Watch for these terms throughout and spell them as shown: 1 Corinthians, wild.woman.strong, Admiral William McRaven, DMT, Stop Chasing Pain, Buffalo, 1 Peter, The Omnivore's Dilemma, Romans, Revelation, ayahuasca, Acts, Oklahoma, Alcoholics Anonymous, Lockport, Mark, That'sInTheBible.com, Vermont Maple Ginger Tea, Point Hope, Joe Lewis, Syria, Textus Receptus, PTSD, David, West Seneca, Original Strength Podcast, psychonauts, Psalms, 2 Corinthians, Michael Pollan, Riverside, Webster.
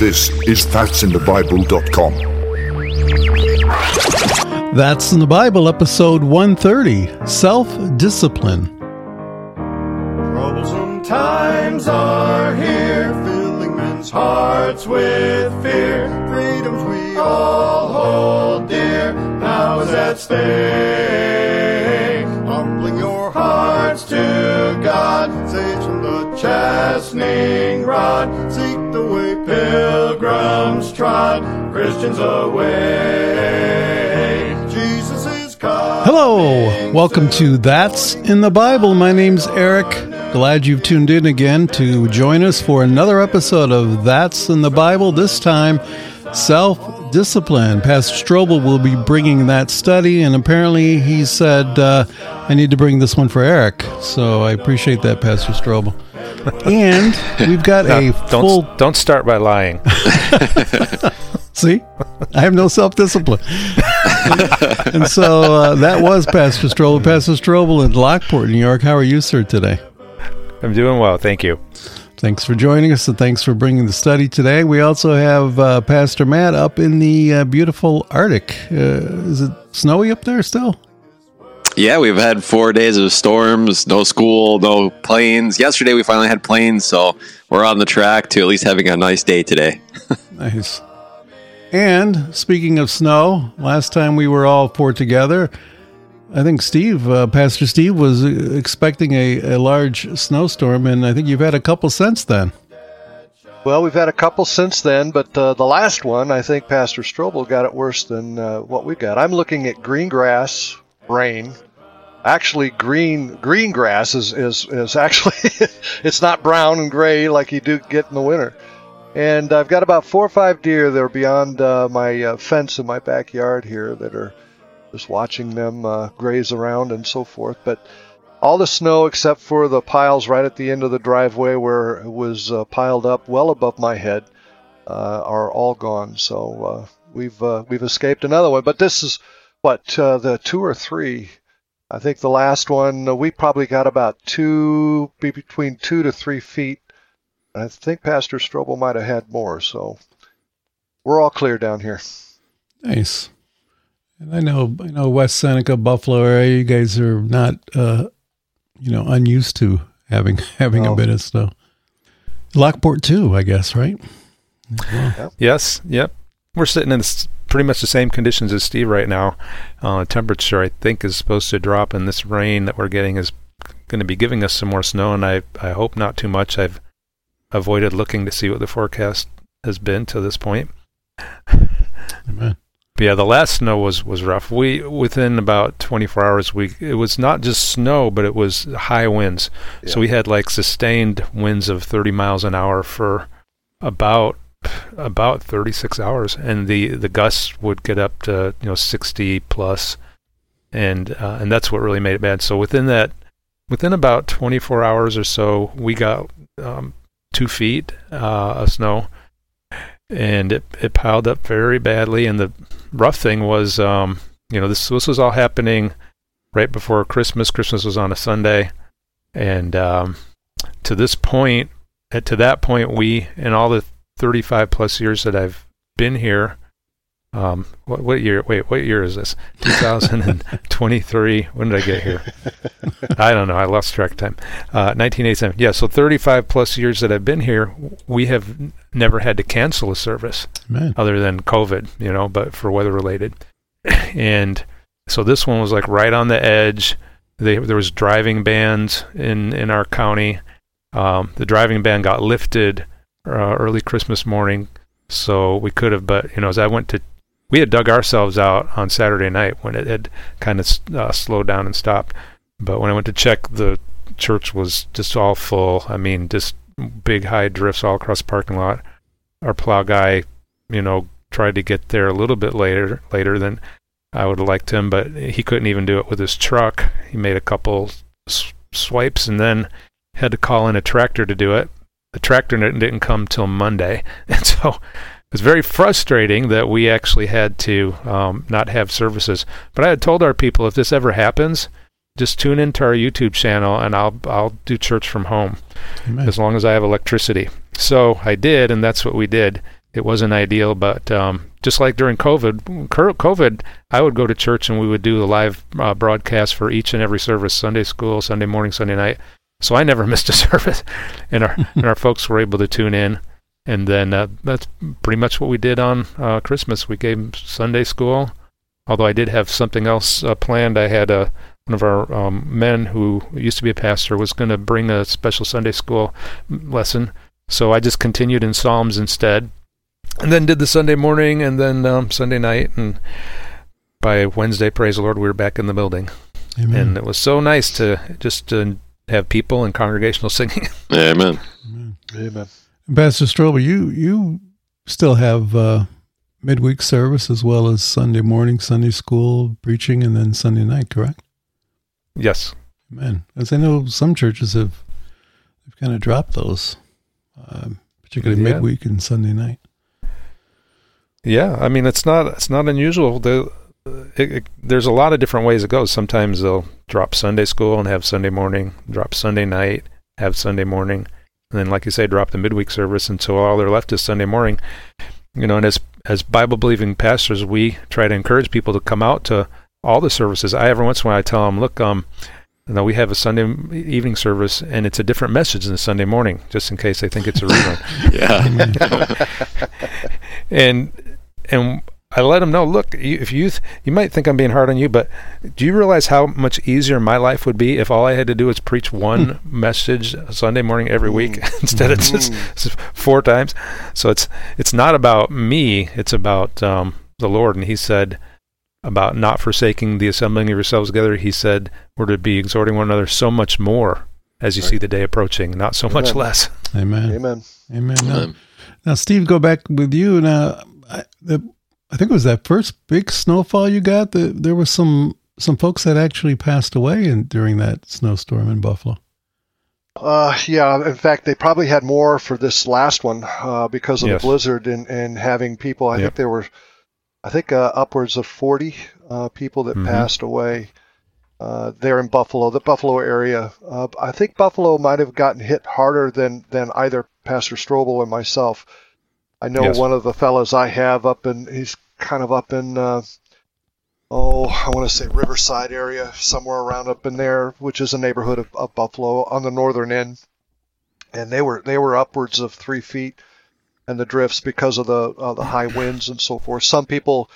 This is That'sInTheBible.com. That's in the Bible, episode 130, Self-Discipline. Troublesome times are here, filling men's hearts with fear. Freedoms we all hold dear, now is at stake. Humbling your hearts to God, saves from the chastening rod. Seek the way pilgrims trod, Christians away. Jesus is coming. Hello, welcome to That's in the Bible. My name's Eric. Glad you've tuned in again to join us for another episode of That's in the Bible, this time Self-Discipline. Pastor Strobel will be bringing that study, and apparently he said, I need to bring this one for Eric. So I appreciate that, Pastor Strobel. And we've got Don't start by lying. See? I have no self-discipline. And so that was Pastor Strobel. Pastor Strobel in Lockport, New York. How are you, sir, today? I'm doing well. Thank you. Thanks for joining us, and thanks for bringing the study today. We also have Pastor Matt up in the beautiful Arctic. Is it snowy up there still? Yeah, we've had 4 days of storms, no school, no planes. Yesterday we finally had planes, so we're on the track to at least having a nice day today. Nice. And speaking of snow, last time we were all four together, I think Pastor Steve was expecting a large snowstorm, and I think you've had a couple since then. Well, we've had a couple since then, but the last one, I think Pastor Strobel got it worse than what we got. I'm looking at green grass, rain. Actually, green grass is actually, it's not brown and gray like you do get in the winter. And I've got about 4 or 5 deer that are beyond my fence in my backyard here that are just watching them graze around and so forth. But all the snow except for the piles right at the end of the driveway where it was piled up well above my head are all gone. So we've escaped another one. But this is the 2 or 3. I think the last one, we probably got about between 2 to 3 feet. I think Pastor Strobel might have had more. So we're all clear down here. Nice. And I know West Seneca, Buffalo area, you guys are not, unused to having a bit of snow. Lockport too, I guess, right? Yeah. Yes, yep. We're sitting in pretty much the same conditions as Steve right now. Temperature, I think, is supposed to drop, and this rain that we're getting is going to be giving us some more snow, and I hope not too much. I've avoided looking to see what the forecast has been to this point. Amen. Yeah, the last snow was rough. Within about 24 hours, it was not just snow, but it was high winds. Yeah. So we had like sustained winds of 30 miles an hour for about 36 hours, and the gusts would get up to 60 plus, and that's what really made it bad. So within about 24 hours or so, we got 2 feet of snow. And it piled up very badly, and the rough thing was, this was all happening right before Christmas. Christmas was on a Sunday, and to that point, we, in all the 35 plus years that I've been here, what year is this? 2023. When did I get here? I don't know. I lost track of time. 1987. Yeah, so 35 plus years that I've been here, we have never had to cancel a service. Amen. Other than COVID, but for weather related. And so this one was like right on the edge. There was driving bans in our county. The driving ban got lifted early Christmas morning, so we could have. But as I went to, we had dug ourselves out on Saturday night when it had kind of slowed down and stopped. But when I went to check, the church was just all full. I mean, just big high drifts all across the parking lot. Our plow guy, tried to get there a little bit later than I would have liked him, but he couldn't even do it with his truck. He made a couple swipes and then had to call in a tractor to do it. The tractor didn't come till Monday. And so it was very frustrating that we actually had to not have services. But I had told our people, if this ever happens, just tune into our YouTube channel, and I'll do church from home. Amen. As long as I have electricity. So I did, and that's what we did. It wasn't ideal, but just like during COVID, I would go to church and we would do the live broadcast for each and every service, Sunday school, Sunday morning, Sunday night. So I never missed a service, and our folks were able to tune in. And then that's pretty much what we did on Christmas. We gave Sunday school, although I did have something else planned. I had one of our men who used to be a pastor was going to bring a special Sunday school lesson. So I just continued in Psalms instead. And then did the Sunday morning and then Sunday night. And by Wednesday, praise the Lord, we were back in the building. Amen. And it was so nice to just to have people and congregational singing. Amen. Amen. Amen. Pastor Strobel, you still have midweek service as well as Sunday morning, Sunday school, preaching, and then Sunday night, correct? Yes. Amen. As I know, some churches have kind of dropped those, particularly midweek and Sunday night. Yeah, I mean it's not unusual. There's a lot of different ways it goes. Sometimes they'll drop Sunday school and have Sunday morning, drop Sunday night, have Sunday morning, and then, like you say, drop the midweek service until all they're left is Sunday morning. You know, and as Bible-believing pastors, we try to encourage people to come out to all the services. Every once in a while I tell them, look, you know, we have a Sunday evening service, and it's a different message than Sunday morning, just in case they think it's a rerun. Yeah. And I let them know, look, if you might think I'm being hard on you, but do you realize how much easier my life would be if all I had to do was preach one message Sunday morning every week instead of just four times? So it's not about me, it's about the Lord. And he said about not forsaking the assembling of yourselves together, he said we're to be exhorting one another so much more as you see the day approaching, not so much less. Amen. Amen. Amen. Now, Steve, go back with you. Now, I think it was that first big snowfall you got. There were some folks that actually passed away during that snowstorm in Buffalo. Yeah, in fact, they probably had more for this last one because of the blizzard and having people. I think there were, upwards of 40 people that passed away there in Buffalo, the Buffalo area. I think Buffalo might have gotten hit harder than either Pastor Strobel or myself. I know one of the fellows I have he's kind of up in, I want to say Riverside area, somewhere around up in there, which is a neighborhood of Buffalo on the northern end. And they were upwards of 3 feet and the drifts because of the high winds and so forth. Some people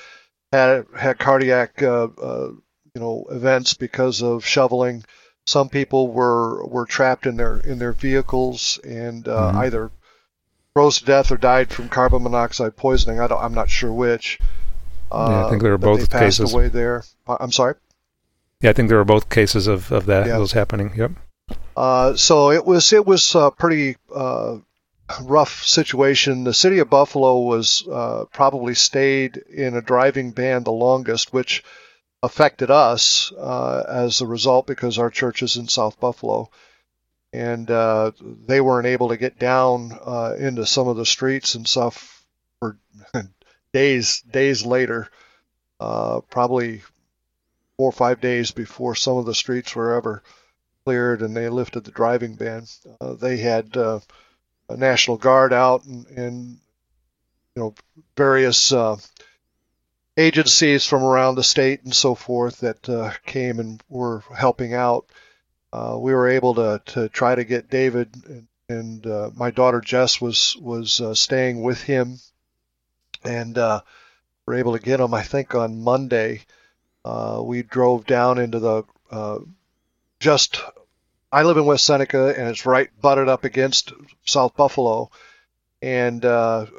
had cardiac, events because of shoveling. Some people were trapped in their vehicles and either froze to death or died from carbon monoxide poisoning. I'm not sure which. I think there were both cases. Passed away there. I'm sorry? Yeah, I think there were both cases of that was happening. Yep. So it was a pretty rough situation. The city of Buffalo was probably stayed in a driving ban the longest, which affected us as a result because our church is in South Buffalo. And they weren't able to get down into some of the streets and stuff for days later, probably 4 or 5 days before some of the streets were ever cleared and they lifted the driving ban. They had a National Guard out and various agencies from around the state and so forth that came and were helping out. We were able to try to get David, and my daughter Jess was staying with him, and we were able to get him, I think, on Monday. We drove down into the I live in West Seneca, and it's right butted up against South Buffalo, and the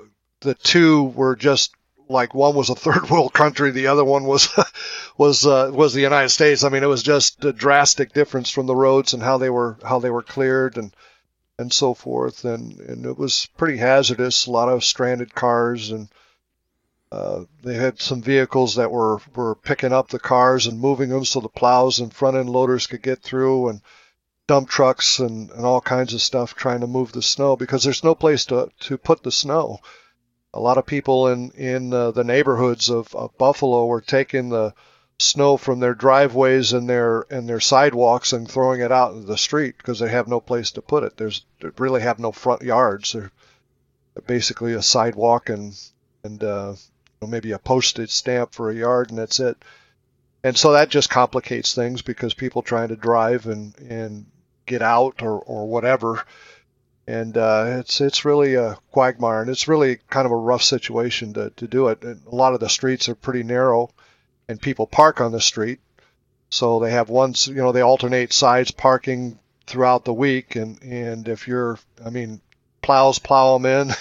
two were just like one was a third world country, the other one was the United States. I mean, it was just a drastic difference from the roads and how they were cleared and so forth. And it was pretty hazardous. A lot of stranded cars, and they had some vehicles that were picking up the cars and moving them so the plows and front end loaders could get through, and dump trucks and all kinds of stuff trying to move the snow because there's no place to put the snow. A lot of people in the neighborhoods of Buffalo were taking the snow from their driveways and their sidewalks and throwing it out into the street because they have no place to put it. They really have no front yards. They're basically a sidewalk and maybe a postage stamp for a yard, and that's it. And so that just complicates things because people trying to drive and get out or whatever. And it's really a quagmire, and it's really kind of a rough situation to do it. And a lot of the streets are pretty narrow, and people park on the street. So they have they alternate sides parking throughout the week. And if plows plow them in,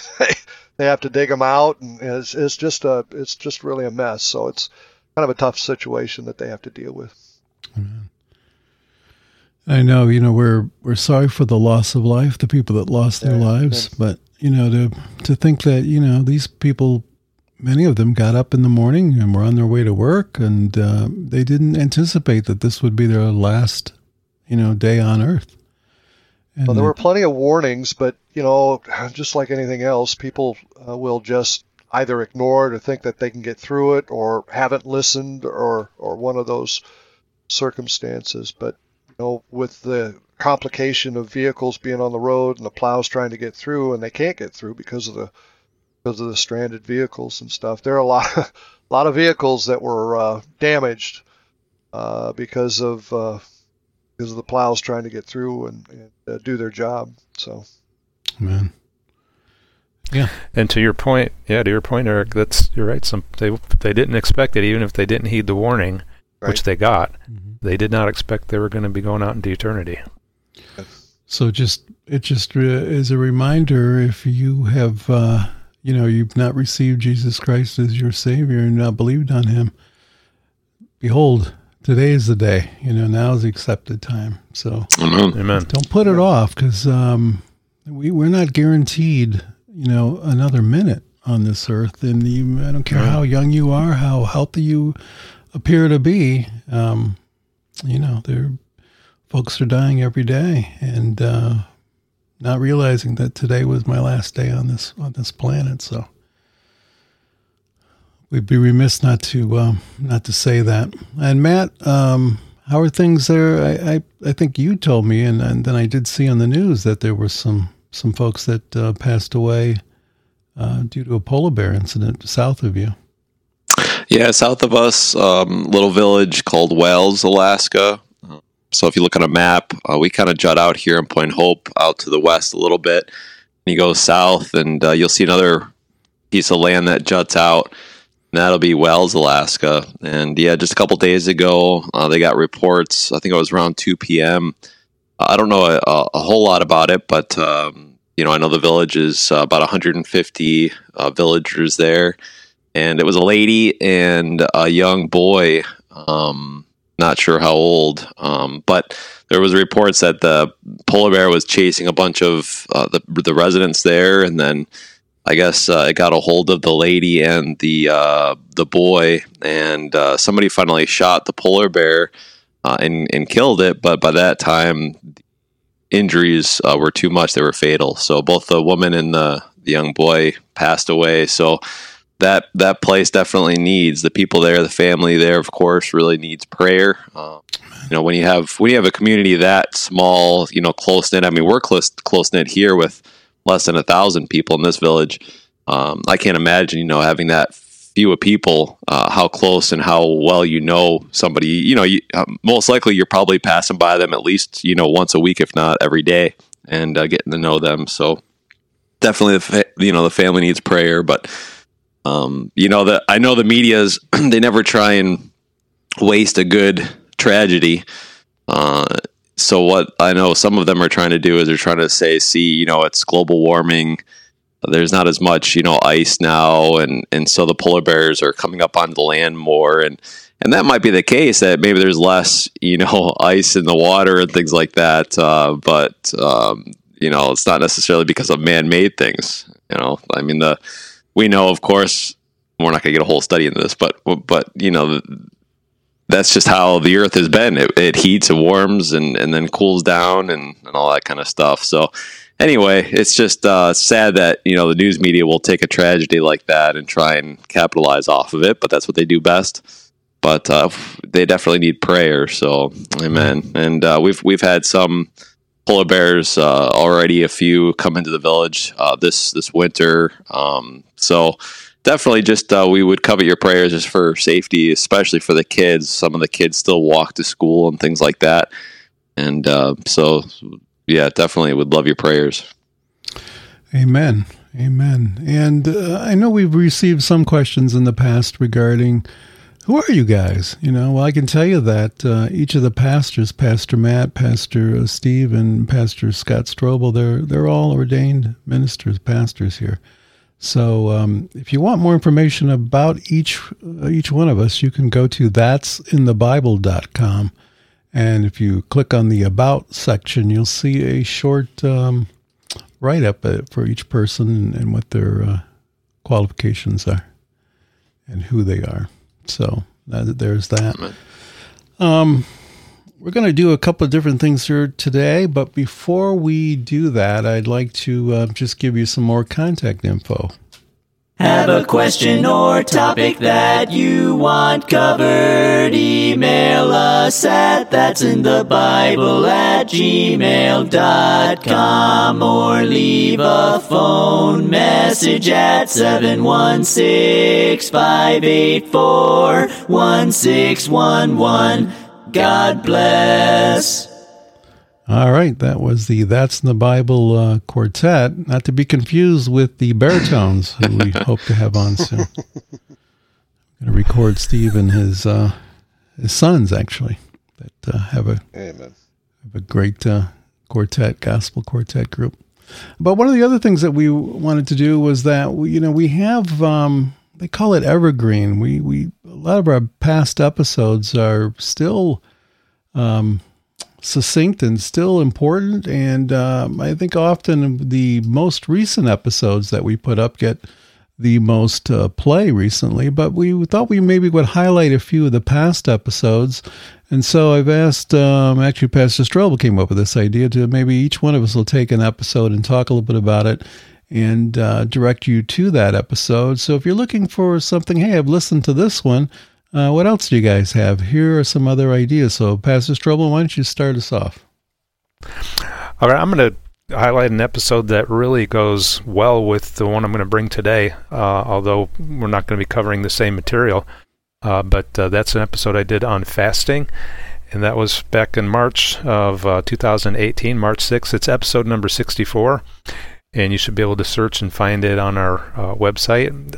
they have to dig them out. And it's just really a mess. So it's kind of a tough situation that they have to deal with. Amen. I know, we're sorry for the loss of life, the people that lost their lives, but, to think that, these people, many of them got up in the morning and were on their way to work, and they didn't anticipate that this would be their last, day on earth. And well, there were plenty of warnings, but, just like anything else, people will just either ignore it or think that they can get through it or haven't listened or one of those circumstances, but with the complication of vehicles being on the road and the plows trying to get through, and they can't get through because of the stranded vehicles and stuff. There are a lot of vehicles that were damaged because of the plows trying to get through and do their job. So, man, yeah. And to your point, Eric, you're right. They didn't expect it, even if they didn't heed the warning, right, which they got. Mm-hmm. They did not expect they were going to be going out into eternity. So it just is a reminder, if you have, you've not received Jesus Christ as your Savior and not believed on Him, behold, today is the day. Now is the accepted time. So Amen. Don't put it off, because we're not guaranteed, another minute on this earth. And I don't care how young you are, how healthy you appear to be, folks are dying every day, and not realizing that today was my last day on this planet. So we'd be remiss not to say that. And Matt, how are things there? I think you told me, and then I did see on the news that there were some folks that passed away due to a polar bear incident south of you. Yeah, south of us, little village called Wells, Alaska. So if you look on a map, we kind of jut out here in Point Hope out to the west a little bit. And you go south, and you'll see another piece of land that juts out, and that'll be Wells, Alaska. And yeah, just a couple days ago, they got reports. I think it was around 2 p.m. I don't know a whole lot about it, but I know the village is about 150 villagers there. And it was a lady and a young boy, not sure how old, but there was reports that the polar bear was chasing a bunch of the residents there, and then I guess it got a hold of the lady and the boy, and somebody finally shot the polar bear and killed it, but by that time, injuries were too much, they were fatal, so both the woman and the young boy passed away, so... That place definitely needs the people there, the family there, of course, really needs prayer. When you have a community that small, close knit. I mean, we're close knit here with less than 1,000 people in this village. I can't imagine, having that few of people, how close and how well somebody. Most likely you're probably passing by them at least once a week, if not every day, and getting to know them. So definitely, the family needs prayer, but. I know the media's, they never try and waste a good tragedy. So what I know some of them are trying to do is they're trying to say, see, it's global warming. There's not as much, ice now. And so the polar bears are coming up onto the land more. And that might be the case that maybe there's less, ice in the water and things like that. But it's not necessarily because of man-made things. We know, of course, we're not going to get a whole study into this, but that's just how the Earth has been. It heats and warms and then cools down and all that kind of stuff. So anyway, it's just sad that, the news media will take a tragedy like that and try and capitalize off of it, but that's what they do best. But they definitely need prayer, so amen. And we've had some... polar bears, already a few come into the village this winter. So definitely just we would covet your prayers just for safety, especially for the kids. Some of the kids still walk to school and things like that. And so, yeah, definitely would love your prayers. Amen. Amen. And I know we've received some questions in the past regarding, who are you guys? You know, well, I can tell you that each of the pastors, Pastor Matt, Pastor Steve, and Pastor Scott Strobel, they're all ordained ministers, pastors here. So if you want more information about each one of us, you can go to That'sInTheBible.com. And if you click on the About section, you'll see a short write-up for each person and what their qualifications are and who they are. So there's that. We're going to do a couple of different things here today, but before we do that, I'd like to just give you some more contact info. Have a question or topic that you want covered? Email us at that'sinthebible@gmail.com or leave a phone message at 716-584-1611. God bless. All right, that was the That's in the Bible quartet, not to be confused with the Baritones, who we hope to have on soon. I'm going to record Steve and his sons, actually, that have a great gospel quartet group. But one of the other things that we wanted to do was that, we have, they call it evergreen. We a lot of our past episodes are still succinct and still important, and I think often the most recent episodes that we put up get the most play recently, but we thought we maybe would highlight a few of the past episodes. And so I've asked, actually Pastor Strobel came up with this idea to maybe each one of us will take an episode and talk a little bit about it and direct you to that episode. So if you're looking for something, hey, I've listened to this one, what else do you guys have? Here are some other ideas. So, Pastor Strobel, why don't you start us off? All right, I'm going to highlight an episode that really goes well with the one I'm going to bring today, although we're not going to be covering the same material. But that's an episode I did on fasting, and that was back in March of 2018, March 6th. It's episode number 64, and you should be able to search and find it on our website.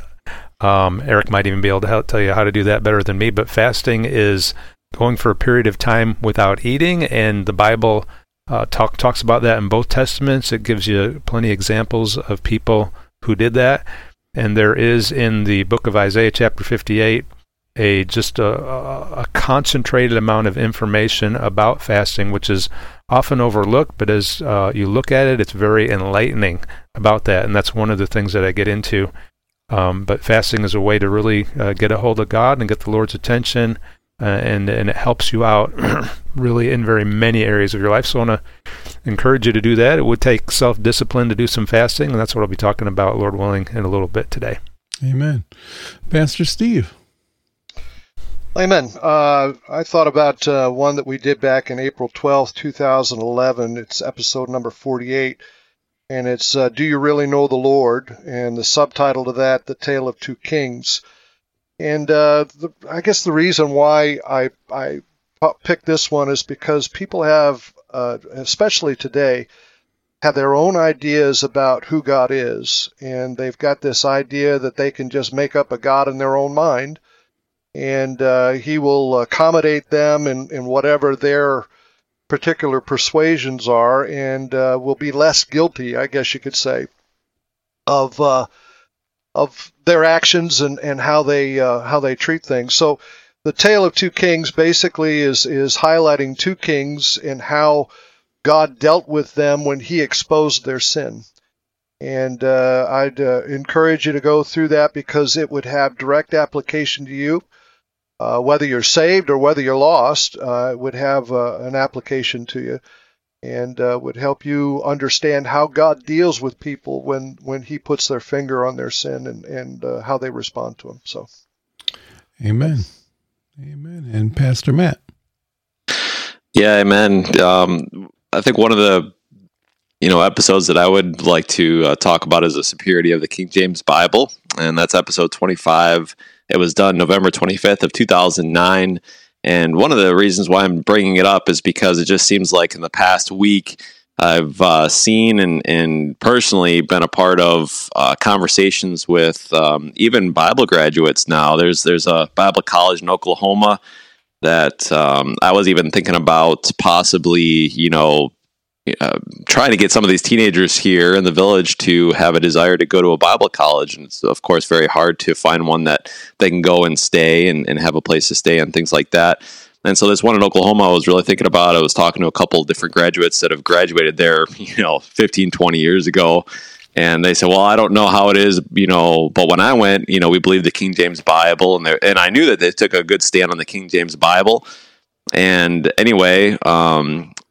Eric might even be able to tell you how to do that better than me, but fasting is going for a period of time without eating, and the Bible talks about that in both Testaments. It gives you plenty of examples of people who did that, and there is in the book of Isaiah chapter 58 a concentrated amount of information about fasting, which is often overlooked, but as you look at it, it's very enlightening about that, and that's one of the things that I get into. But fasting is a way to really get a hold of God and get the Lord's attention, and it helps you out really in very many areas of your life. So I want to encourage you to do that. It would take self-discipline to do some fasting, and that's what I'll be talking about, Lord willing, in a little bit today. Amen. Pastor Steve. Amen. I thought about one that we did back in April 12th, 2011. It's episode number 48. And it's, Do You Really Know the Lord? And the subtitle to that, The Tale of Two Kings. And I guess the reason why I picked this one is because people have, especially today, have their own ideas about who God is. And they've got this idea that they can just make up a God in their own mind. And he will accommodate them in whatever their particular persuasions are, and will be less guilty, I guess you could say, of their actions and how they treat things. So, the Tale of Two Kings basically is highlighting two kings and how God dealt with them when He exposed their sin. And I'd encourage you to go through that because it would have direct application to you. Whether you're saved or whether you're lost, it would have an application to you, and would help you understand how God deals with people when He puts their finger on their sin and how they respond to Him. So, amen. And Pastor Matt. Yeah, amen. I think one of the you know, episodes that I would like to talk about is the superiority of the King James Bible, and that's episode 25. It was done November 25th of 2009, and one of the reasons why I'm bringing it up is because it just seems like in the past week, I've seen and personally been a part of conversations with even Bible graduates now. There's a Bible college in Oklahoma that I was even thinking about possibly, you know, trying to get some of these teenagers here in the village to have a desire to go to a Bible college. And it's, of course, very hard to find one that they can go and stay and have a place to stay and things like that. And so this one in Oklahoma I was really thinking about. I was talking to a couple of different graduates that have graduated there, you know, 15, 20 years ago. And they said, well, I don't know how it is, you know, but when I went, you know, we believed the King James Bible. And I knew that they took a good stand on the King James Bible. And anyway,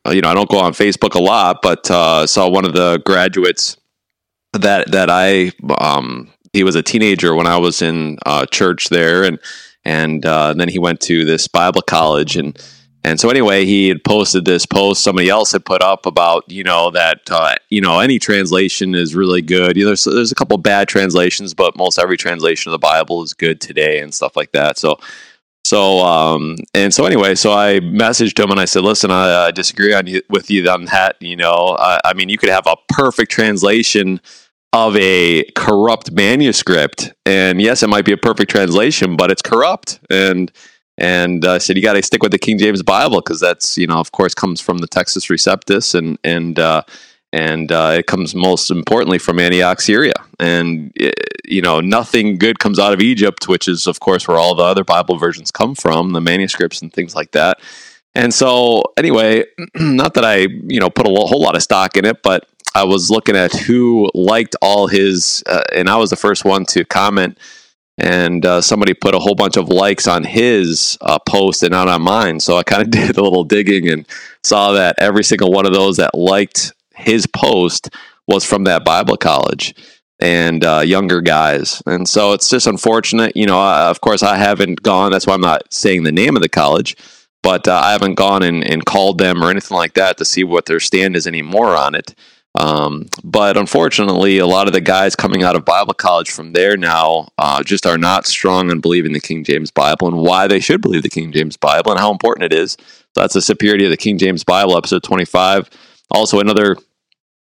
you know, I don't go on Facebook a lot, but saw one of the graduates that I, he was a teenager when I was in church there, and then he went to this Bible college, and so anyway, he had posted this post somebody else had put up about, you know, that you know, any translation is really good. You know, there's a couple bad translations, but most every translation of the Bible is good today and stuff like that. So I messaged him and I said, listen, I disagree with you on that. You know, I mean, you could have a perfect translation of a corrupt manuscript, and yes, it might be a perfect translation, but it's corrupt. And I said, you got to stick with the King James Bible, because that's, you know, of course, comes from the Textus Receptus, and it comes most importantly from Antioch, Syria. And, you know, nothing good comes out of Egypt, which is, of course, where all the other Bible versions come from, the manuscripts and things like that. And so, anyway, not that I, you know, put a whole lot of stock in it, but I was looking at who liked all his, and I was the first one to comment, and somebody put a whole bunch of likes on his post and not on mine. So I kind of did a little digging and saw that every single one of those that liked his post was from that Bible college and younger guys. And so it's just unfortunate. You know, of course, I haven't gone. That's why I'm not saying the name of the college, but I haven't gone and called them or anything like that to see what their stand is anymore on it. But unfortunately, a lot of the guys coming out of Bible college from there now just are not strong on believing the King James Bible and why they should believe the King James Bible and how important it is. So that's the superiority of the King James Bible, episode 25. Also, another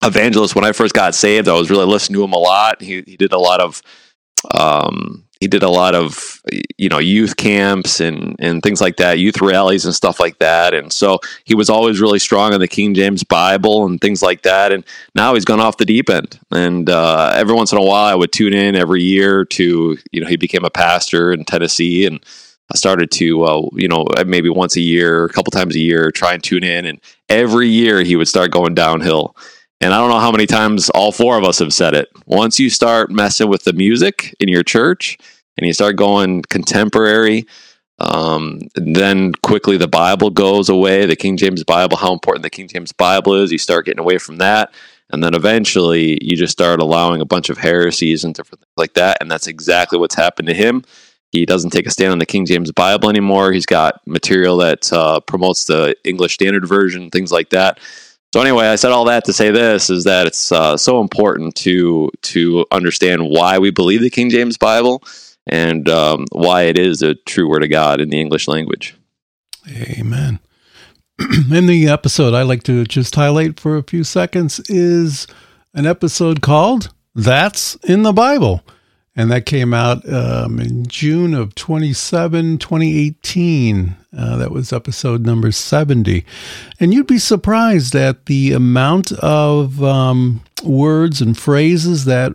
evangelist, when I first got saved, I was really listening to him a lot. He did a lot of, you know, youth camps and things like that, youth rallies and stuff like that. And so he was always really strong on the King James Bible and things like that. And now he's gone off the deep end. And every once in a while, I would tune in every year to, you know, he became a pastor in Tennessee, and I started to, you know, maybe once a year, a couple times a year, try and tune in. And every year he would start going downhill. And I don't know how many times all four of us have said it. Once you start messing with the music in your church and you start going contemporary, then quickly the Bible goes away, the King James Bible, how important the King James Bible is. You start getting away from that. And then eventually you just start allowing a bunch of heresies and different things like that. And that's exactly what's happened to him. He doesn't take a stand on the King James Bible anymore. He's got material that promotes the English Standard Version, things like that. So anyway, I said all that to say this, is that it's so important to understand why we believe the King James Bible and why it is a true word of God in the English language. Amen. In the episode I like to just highlight for a few seconds is an episode called That's in the Bible. And that came out in June of 2018. That was episode number 70. And you'd be surprised at the amount of words and phrases that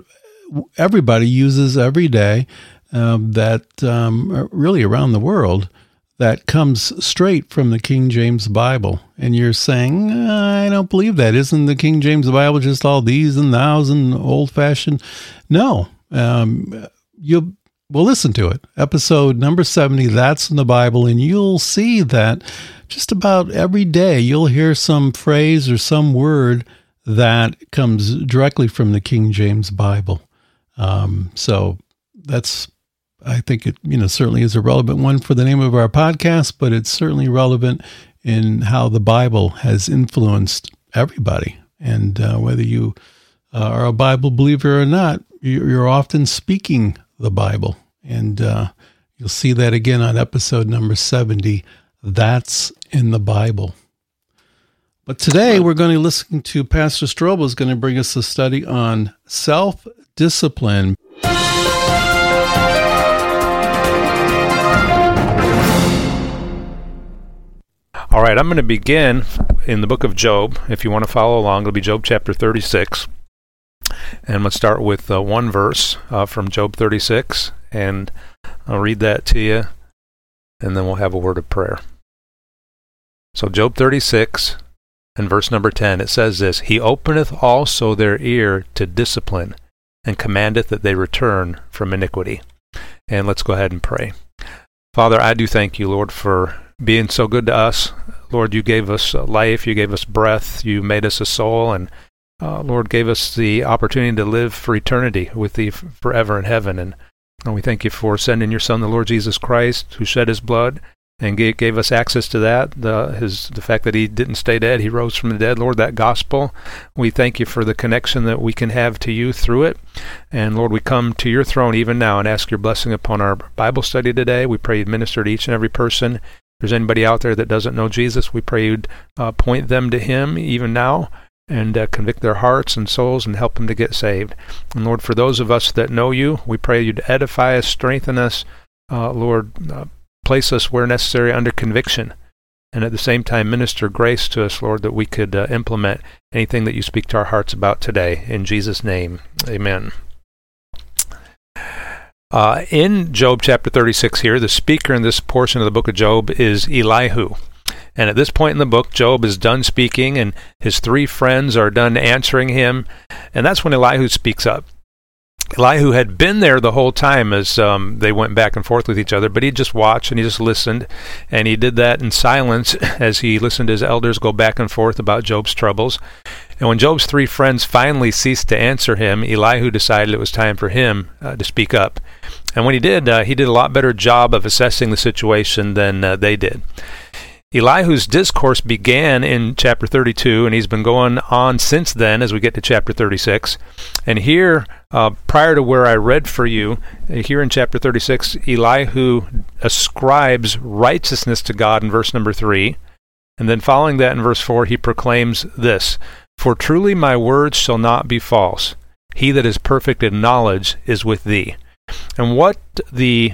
everybody uses every day that are really around the world that comes straight from the King James Bible. And you're saying, I don't believe that. Isn't the King James Bible just all these and thous and old-fashioned? No. You will listen to it, episode number 70, That's in the Bible, and you'll see that just about every day you'll hear some phrase or some word that comes directly from the King James Bible. So that's, I think it, you know, certainly is a relevant one for the name of our podcast, but it's certainly relevant in how the Bible has influenced everybody. And whether you are a Bible believer or not, you're often speaking the Bible. And you'll see that again on episode number 70, That's in the Bible. But today we're going to listen to Pastor Strobel is going to bring us a study on self-discipline. All right, I'm going to begin in the book of Job. If you want to follow along, it'll be Job chapter 36. And let's start with one verse from Job 36, and I'll read that to you, and then we'll have a word of prayer. So Job 36 and verse number 10, it says this, He openeth also their ear to discipline, and commandeth that they return from iniquity. And let's go ahead and pray. Father, I do thank you, Lord, for being so good to us. Lord, you gave us life, you gave us breath, you made us a soul, and Lord, gave us the opportunity to live for eternity with thee forever in heaven. And we thank you for sending your Son, the Lord Jesus Christ, who shed his blood and gave us access to that. The fact that he didn't stay dead, he rose from the dead. Lord, that gospel, we thank you for the connection that we can have to you through it. And Lord, we come to your throne even now and ask your blessing upon our Bible study today. We pray you'd minister to each and every person. If there's anybody out there that doesn't know Jesus, we pray you'd point them to him even now, and convict their hearts and souls and help them to get saved. And Lord, for those of us that know you, we pray you'd edify us, strengthen us, Lord, place us where necessary under conviction, and at the same time minister grace to us, Lord, that we could implement anything that you speak to our hearts about today. In Jesus' name, amen. In Job chapter 36 here, the speaker in this portion of the book of Job is Elihu. And at this point in the book, Job is done speaking, and his three friends are done answering him. And that's when Elihu speaks up. Elihu had been there the whole time as they went back and forth with each other, but he just watched and he just listened. And he did that in silence as he listened to his elders go back and forth about Job's troubles. And when Job's three friends finally ceased to answer him, Elihu decided it was time for him to speak up. And when he did a lot better job of assessing the situation than they did. Elihu's discourse began in chapter 32, and he's been going on since then as we get to chapter 36. And here, prior to where I read for you, here in chapter 36, Elihu ascribes righteousness to God in verse number 3. And then following that in verse 4, he proclaims this, For truly my words shall not be false. He that is perfect in knowledge is with thee. And what the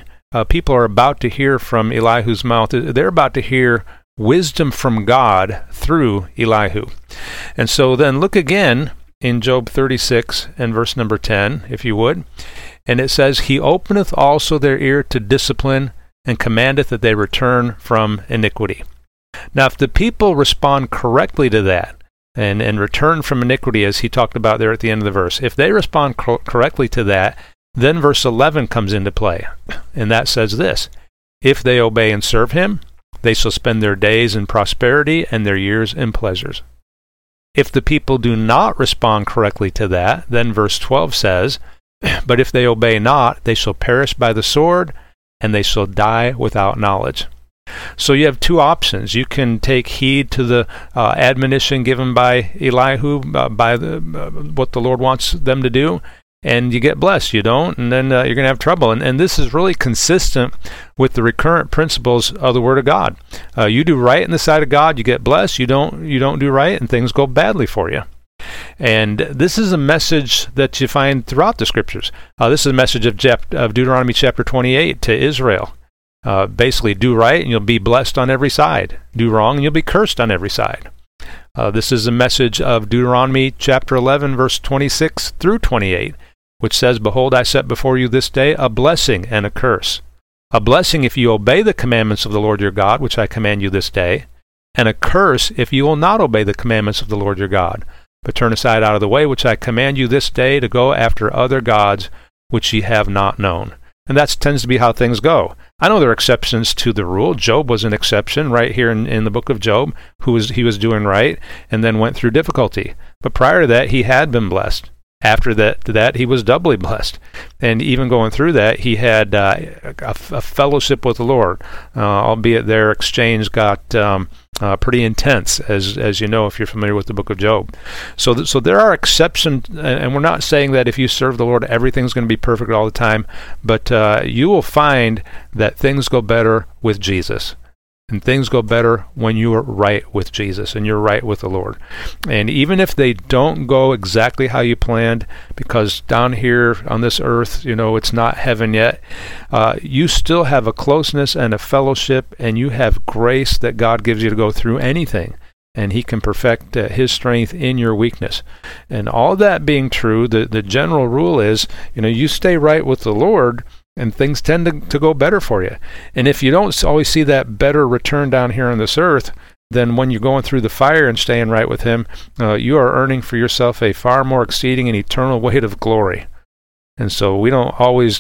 people are about to hear from Elihu's mouth, they're about to hear wisdom from God through Elihu. And so then look again in Job 36 and verse number 10, if you would. And it says, He openeth also their ear to discipline, and commandeth that they return from iniquity. Now, if the people respond correctly to that, and return from iniquity, as he talked about there at the end of the verse, if they respond correctly to that, then verse 11 comes into play. And that says this, If they obey and serve him, they shall spend their days in prosperity and their years in pleasures. If the people do not respond correctly to that, then verse 12 says, But if they obey not, they shall perish by the sword, and they shall die without knowledge. So you have two options. You can take heed to the admonition given by Elihu, what the Lord wants them to do, and you get blessed. You don't, and then you're going to have trouble. And this is really consistent with the recurrent principles of the Word of God. You do right in the sight of God, you get blessed. You don't do right, and things go badly for you. And this is a message that you find throughout the Scriptures. This is a message of Deuteronomy chapter 28 to Israel. Basically, do right, and you'll be blessed on every side. Do wrong, and you'll be cursed on every side. This is a message of Deuteronomy chapter 11, verse 26 through 28, which says, Behold, I set before you this day a blessing and a curse. A blessing if you obey the commandments of the Lord your God, which I command you this day, and a curse if you will not obey the commandments of the Lord your God, but turn aside out of the way, which I command you this day to go after other gods which ye have not known. And that tends to be how things go. I know there are exceptions to the rule. Job was an exception right here in the book of Job, he was doing right and then went through difficulty. But prior to that, he had been blessed. After that, he was doubly blessed. And even going through that, he had a fellowship with the Lord, albeit their exchange got pretty intense, as you know, if you're familiar with the book of Job. So there are exceptions, and we're not saying that if you serve the Lord, everything's going to be perfect all the time, but you will find that things go better with Jesus. And things go better when you are right with Jesus and you're right with the Lord. And even if they don't go exactly how you planned, because down here on this earth, you know, it's not heaven yet, you still have a closeness and a fellowship, and you have grace that God gives you to go through anything. And he can perfect his strength in your weakness. And all that being true, the general rule is, you know, you stay right with the Lord, and things tend to go better for you. And if you don't always see that better return down here on this earth, then when you're going through the fire and staying right with him, you are earning for yourself a far more exceeding and eternal weight of glory. And so we're not always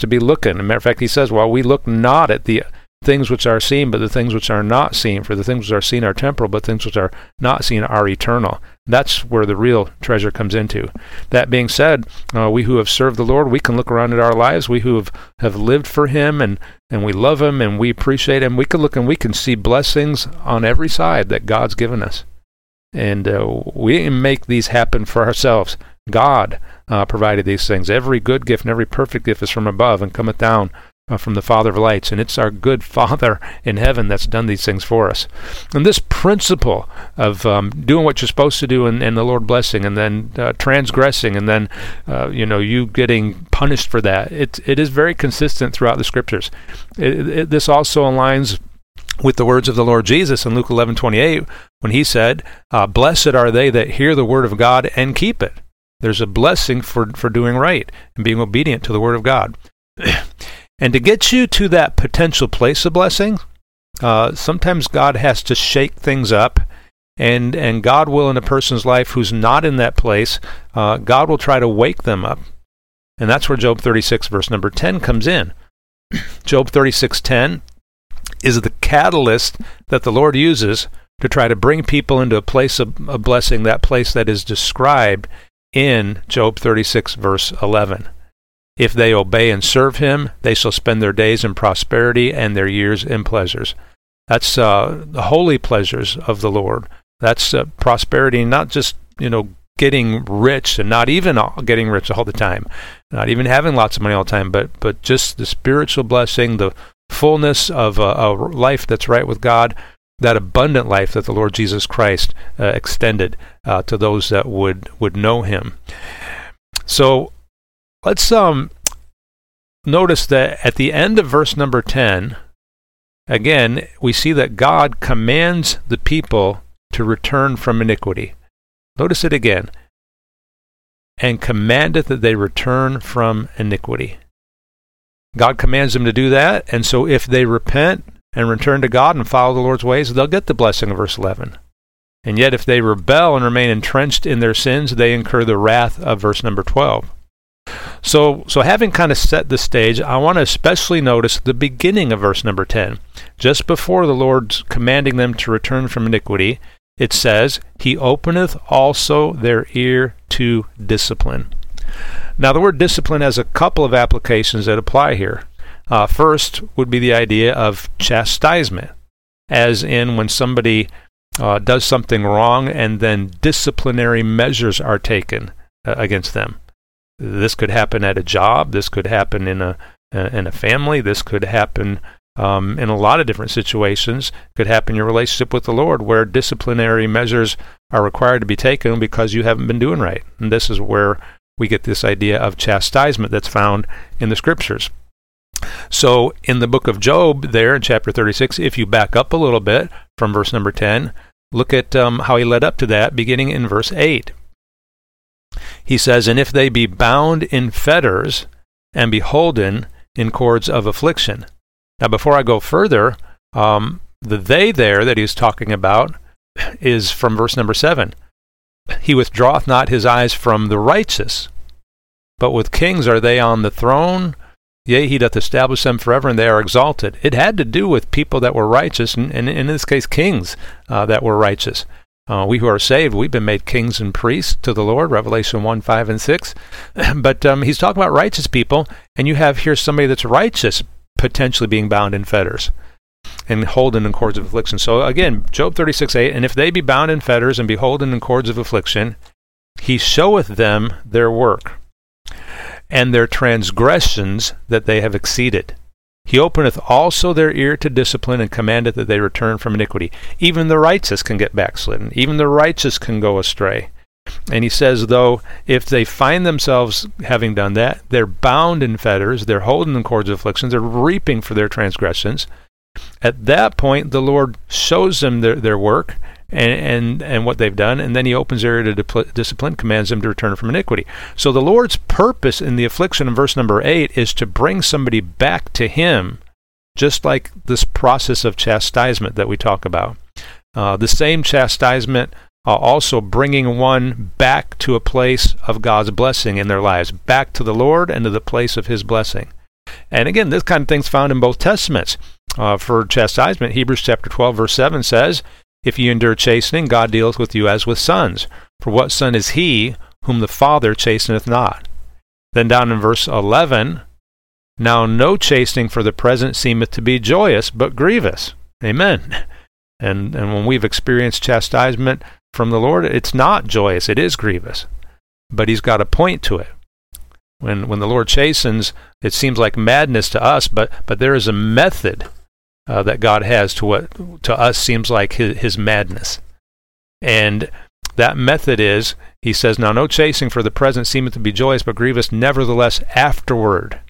to be looking. As a matter of fact, he says, well, we look not at the things which are seen, but the things which are not seen. For the things which are seen are temporal, but things which are not seen are eternal. That's where the real treasure comes into. That being said, we who have served the Lord, we can look around at our lives. We who have lived for him and we love him and we appreciate him, we can look and we can see blessings on every side that God's given us. And we didn't make these happen for ourselves. God provided these things. Every good gift and every perfect gift is from above and cometh down from the Father of lights, and it's our good Father in heaven that's done these things for us. And this principle of doing what you're supposed to do and the Lord blessing, and then transgressing, and then you getting punished for that, it is very consistent throughout the Scriptures. This also aligns with the words of the Lord Jesus in Luke 11:28, when he said, "Blessed are they that hear the word of God and keep it." There's a blessing for doing right and being obedient to the word of God. And to get you to that potential place of blessing, sometimes God has to shake things up, and God will, in a person's life who's not in that place, God will try to wake them up. And that's where Job 36, verse number 10 comes in. Job 36:10 is the catalyst that the Lord uses to try to bring people into a place of blessing, that place that is described in Job 36, verse 11. If they obey and serve him, they shall spend their days in prosperity and their years in pleasures. That's the holy pleasures of the Lord. That's prosperity, not just, getting rich, and not even getting rich all the time, not even having lots of money all the time, but just the spiritual blessing, the fullness of a life that's right with God, that abundant life that the Lord Jesus Christ extended to those that would know him. So, let's notice that at the end of verse number 10, again, we see that God commands the people to return from iniquity. Notice it again. And commandeth that they return from iniquity. God commands them to do that, and so if they repent and return to God and follow the Lord's ways, they'll get the blessing of verse 11. And yet if they rebel and remain entrenched in their sins, they incur the wrath of verse number 12. So having kind of set the stage, I want to especially notice the beginning of verse number 10. Just before the Lord's commanding them to return from iniquity, it says, "He openeth also their ear to discipline." Now, the word discipline has a couple of applications that apply here. First would be the idea of chastisement, as in when somebody does something wrong and then disciplinary measures are taken against them. This could happen at a job. This could happen in a family. This could happen in a lot of different situations. It could happen in your relationship with the Lord, where disciplinary measures are required to be taken because you haven't been doing right. And this is where we get this idea of chastisement that's found in the Scriptures. So in the book of Job, there in chapter 36, if you back up a little bit from verse number 10, look at how he led up to that, beginning in verse 8. He says, "And if they be bound in fetters and beholden in cords of affliction." Now, before I go further, the "they" there that he's talking about is from verse number 7. "He withdraweth not his eyes from the righteous, but with kings are they on the throne. Yea, he doth establish them forever, and they are exalted." It had to do with people that were righteous, and in this case, kings that were righteous. We who are saved, we've been made kings and priests to the Lord, Revelation 1, 5, and 6. But he's talking about righteous people, and you have here somebody that's righteous potentially being bound in fetters and holden in cords of affliction. So again, Job 36, 8, and if they be bound in fetters and be holden in cords of affliction, he showeth them their work and their transgressions that they have exceeded. He openeth also their ear to discipline and commandeth that they return from iniquity. Even the righteous can get backslidden. Even the righteous can go astray. And he says, though, if they find themselves having done that, they're bound in fetters, they're holden in cords of affliction, they're reaping for their transgressions. At that point, the Lord shows them their work and what they've done, and then he opens their ear to discipline, commands them to return from iniquity. So the Lord's purpose in the affliction in verse number 8 is to bring somebody back to him, just like this process of chastisement that we talk about. The same chastisement also bringing one back to a place of God's blessing in their lives, back to the Lord and to the place of his blessing. And again, this kind of thing's found in both Testaments. For chastisement, Hebrews chapter 12, verse 7 says, if you endure chastening, God deals with you as with sons. For what son is he whom the Father chasteneth not? Then down in verse 11, now no chastening for the present seemeth to be joyous, but grievous. Amen. And when we've experienced chastisement from the Lord, it's not joyous, it is grievous. But he's got a point to it. When the Lord chastens, it seems like madness to us, but there is a method that God has to what to us seems like his madness. And that method is, he says, now no chastening for the present seemeth to be joyous, but grievous, nevertheless afterward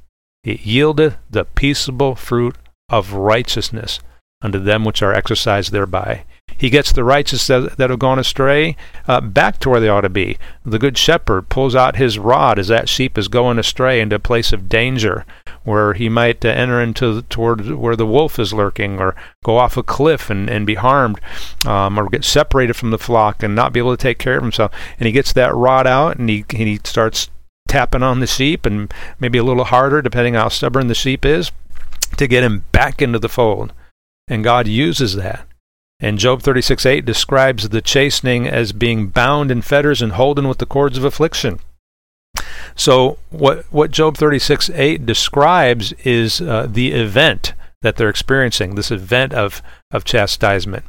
it yieldeth the peaceable fruit of righteousness unto them which are exercised thereby. He gets the righteous that have gone astray back to where they ought to be. The good shepherd pulls out his rod as that sheep is going astray into a place of danger, where he might enter toward where the wolf is lurking, or go off a cliff and be harmed, or get separated from the flock and not be able to take care of himself. And he gets that rod out, and he starts tapping on the sheep, and maybe a little harder, depending on how stubborn the sheep is, to get him back into the fold. And God uses that. And Job 36:8 describes the chastening as being bound in fetters and holden with the cords of affliction. So what Job 36:8 describes is the event that they're experiencing, this event of chastisement.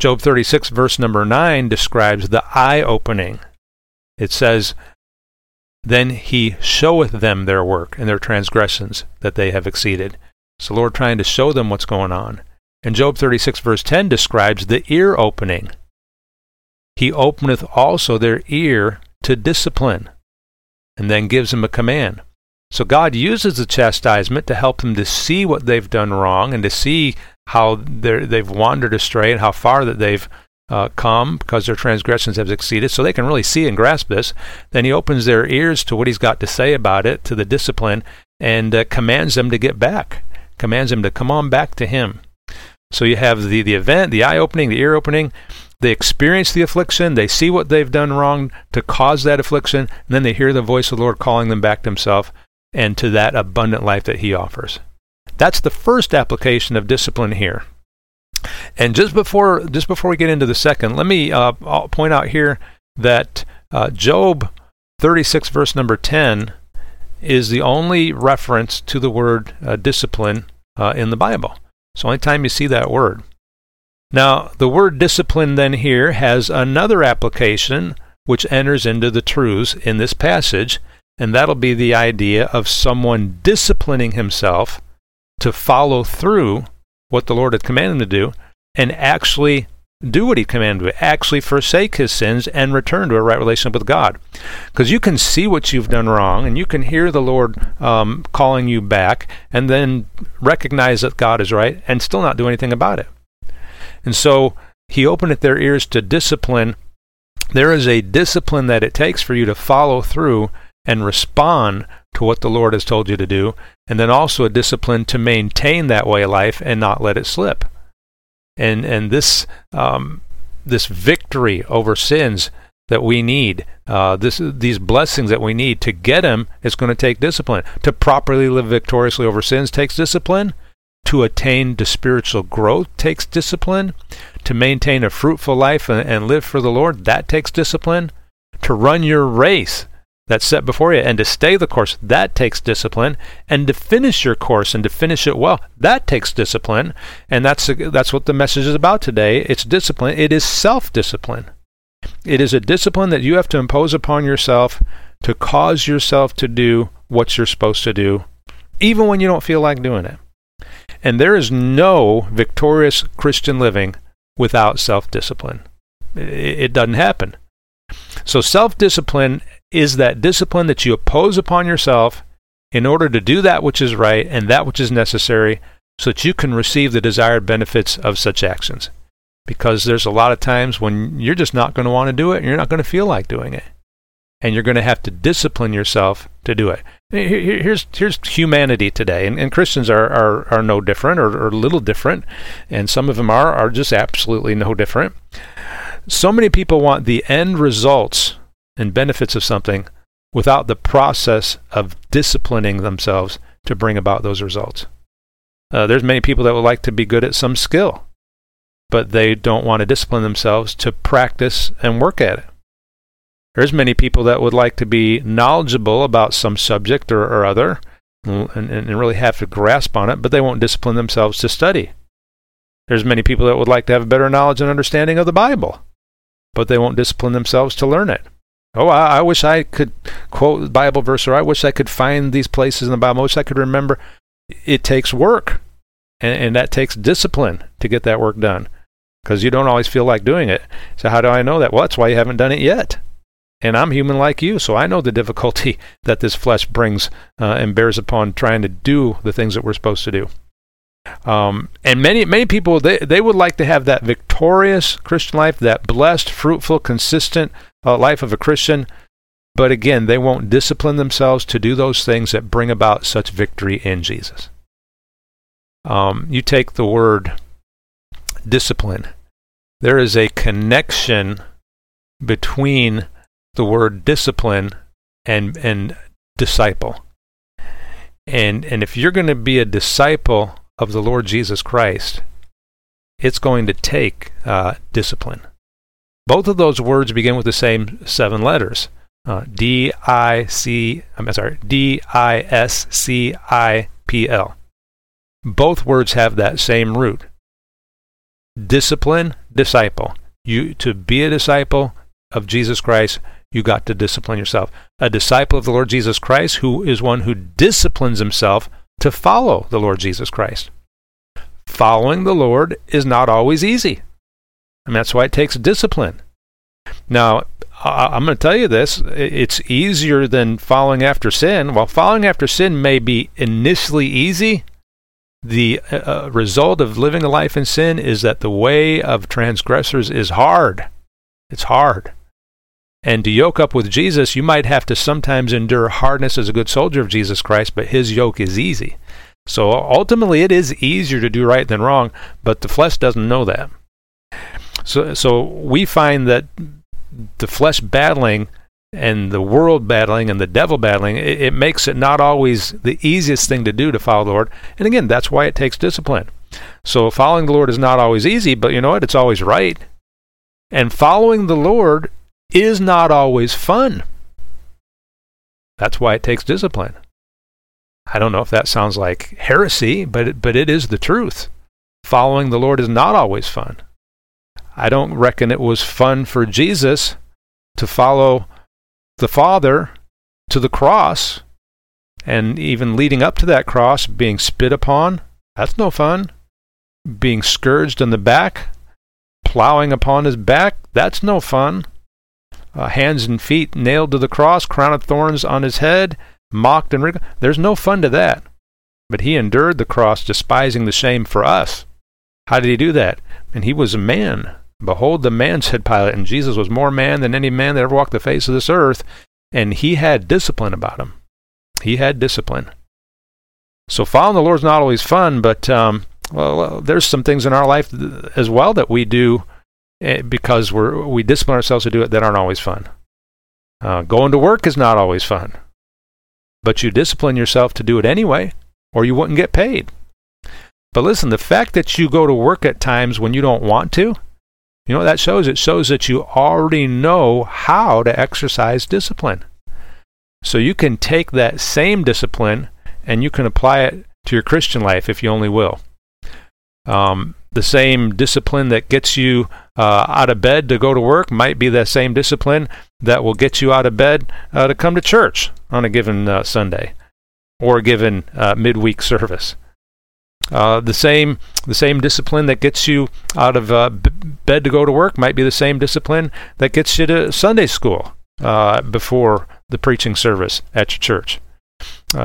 Job 36 verse number 9 describes the eye-opening. It says, then he showeth them their work and their transgressions that they have exceeded. So the Lord trying to show them what's going on. And Job 36 verse 10 describes the ear opening. He openeth also their ear to discipline, and then gives them a command. So God uses the chastisement to help them to see what they've done wrong, and to see how they've wandered astray, and how far that they've come, because their transgressions have exceeded. So they can really see and grasp this. Then he opens their ears to what he's got to say about it, to the discipline, and commands them to get back, commands them to come on back to him. So you have the event, the eye opening, the ear opening. They experience the affliction. They see what they've done wrong to cause that affliction. And then they hear the voice of the Lord calling them back to himself and to that abundant life that he offers. That's the first application of discipline here. And just before we get into the second, let me point out here that Job 36 verse number 10 is the only reference to the word discipline in the Bible. It's the only time you see that word. Now, the word discipline then here has another application which enters into the truths in this passage, and that'll be the idea of someone disciplining himself to follow through what the Lord had commanded him to do, and actually do what he commanded him to, actually forsake his sins and return to a right relationship with God. Because you can see what you've done wrong, and you can hear the Lord calling you back, and then recognize that God is right and still not do anything about it. And so he openeth their ears to discipline. There is a discipline that it takes for you to follow through and respond to what the Lord has told you to do, and then also a discipline to maintain that way of life and not let it slip. And this victory over sins that we need, these blessings that we need to get them, it's going to take discipline. To properly live victoriously over sins takes discipline. to attain to spiritual growth takes discipline. To maintain a fruitful life and live for the Lord, that takes discipline. To run your race that's set before you and to stay the course, that takes discipline. And to finish your course and to finish it well, that takes discipline. And that's what the message is about today. It's discipline. It is self-discipline. It is a discipline that you have to impose upon yourself to cause yourself to do what you're supposed to do, even when you don't feel like doing it. And there is no victorious Christian living without self-discipline. It doesn't happen. So self-discipline is that discipline that you impose upon yourself in order to do that which is right and that which is necessary so that you can receive the desired benefits of such actions. Because there's a lot of times when you're just not going to want to do it and you're not going to feel like doing it. And you're going to have to discipline yourself to do it. Here's humanity today. And Christians are no different or little different. And some of them are just absolutely no different. So many people want the end results and benefits of something without the process of disciplining themselves to bring about those results. There's many people that would like to be good at some skill, but they don't want to discipline themselves to practice and work at it. There's many people that would like to be knowledgeable about some subject or other and really have to grasp on it, but they won't discipline themselves to study. There's many people that would like to have better knowledge and understanding of the Bible, but they won't discipline themselves to learn it. Oh, I wish I could quote the Bible verse, or I wish I could find these places in the Bible. I wish I could remember. It takes work, and that takes discipline to get that work done. Because you don't always feel like doing it. So how do I know that? Well, that's why you haven't done it yet. And I'm human like you, so I know the difficulty that this flesh brings and bears upon trying to do the things that we're supposed to do. And many people, they would like to have that victorious Christian life, that blessed, fruitful, consistent life of a Christian. But again, they won't discipline themselves to do those things that bring about such victory in Jesus. You take the word discipline. There is a connection between the word discipline and disciple. And if you're going to be a disciple of the Lord Jesus Christ, it's going to take discipline. Both of those words begin with the same seven letters. D-I-S-C-I-P-L. Both words have that same root. Discipline, disciple. To be a disciple of Jesus Christ, you got to discipline yourself. A disciple of the Lord Jesus Christ who is one who disciplines himself to follow the Lord Jesus Christ. Following the Lord is not always easy. And that's why it takes discipline. Now, I'm going to tell you this. It's easier than following after sin. While following after sin may be initially easy, the result of living a life in sin is that the way of transgressors is hard. It's hard. And to yoke up with Jesus, you might have to sometimes endure hardness as a good soldier of Jesus Christ, but his yoke is easy. So ultimately, it is easier to do right than wrong, but the flesh doesn't know that. So we find that the flesh battling and the world battling and the devil battling, it makes it not always the easiest thing to do to follow the Lord. And again, that's why it takes discipline. So following the Lord is not always easy, but you know what? It's always right. And following the Lord is not always fun. That's why it takes discipline. I don't know if that sounds like heresy, but it is the truth. Following the Lord is not always fun. I don't reckon it was fun for Jesus to follow the Father to the cross, and even leading up to that cross, being spit upon, that's no fun. Being scourged in the back, plowing upon his back, that's no fun. Hands and feet nailed to the cross, crown of thorns on his head, mocked and ridiculed. There's no fun to that. But he endured the cross, despising the shame for us. How did he do that? And he was a man. Behold the man, said Pilate, and Jesus was more man than any man that ever walked the face of this earth, and he had discipline about him. He had discipline. So following the Lord is not always fun, but there's some things in our life as well that we do because we discipline ourselves to do it that aren't always fun. Going to work is not always fun, but you discipline yourself to do it anyway, or you wouldn't get paid. But listen, the fact that you go to work at times when you don't want to, you know what that shows? It shows that you already know how to exercise discipline. So you can take that same discipline and you can apply it to your Christian life if you only will. The same discipline that gets you out of bed to go to work might be that same discipline that will get you out of bed to come to church on a given Sunday or a given midweek service. The same discipline that gets you out of bed to go to work might be the same discipline that gets you to Sunday school before the preaching service at your church.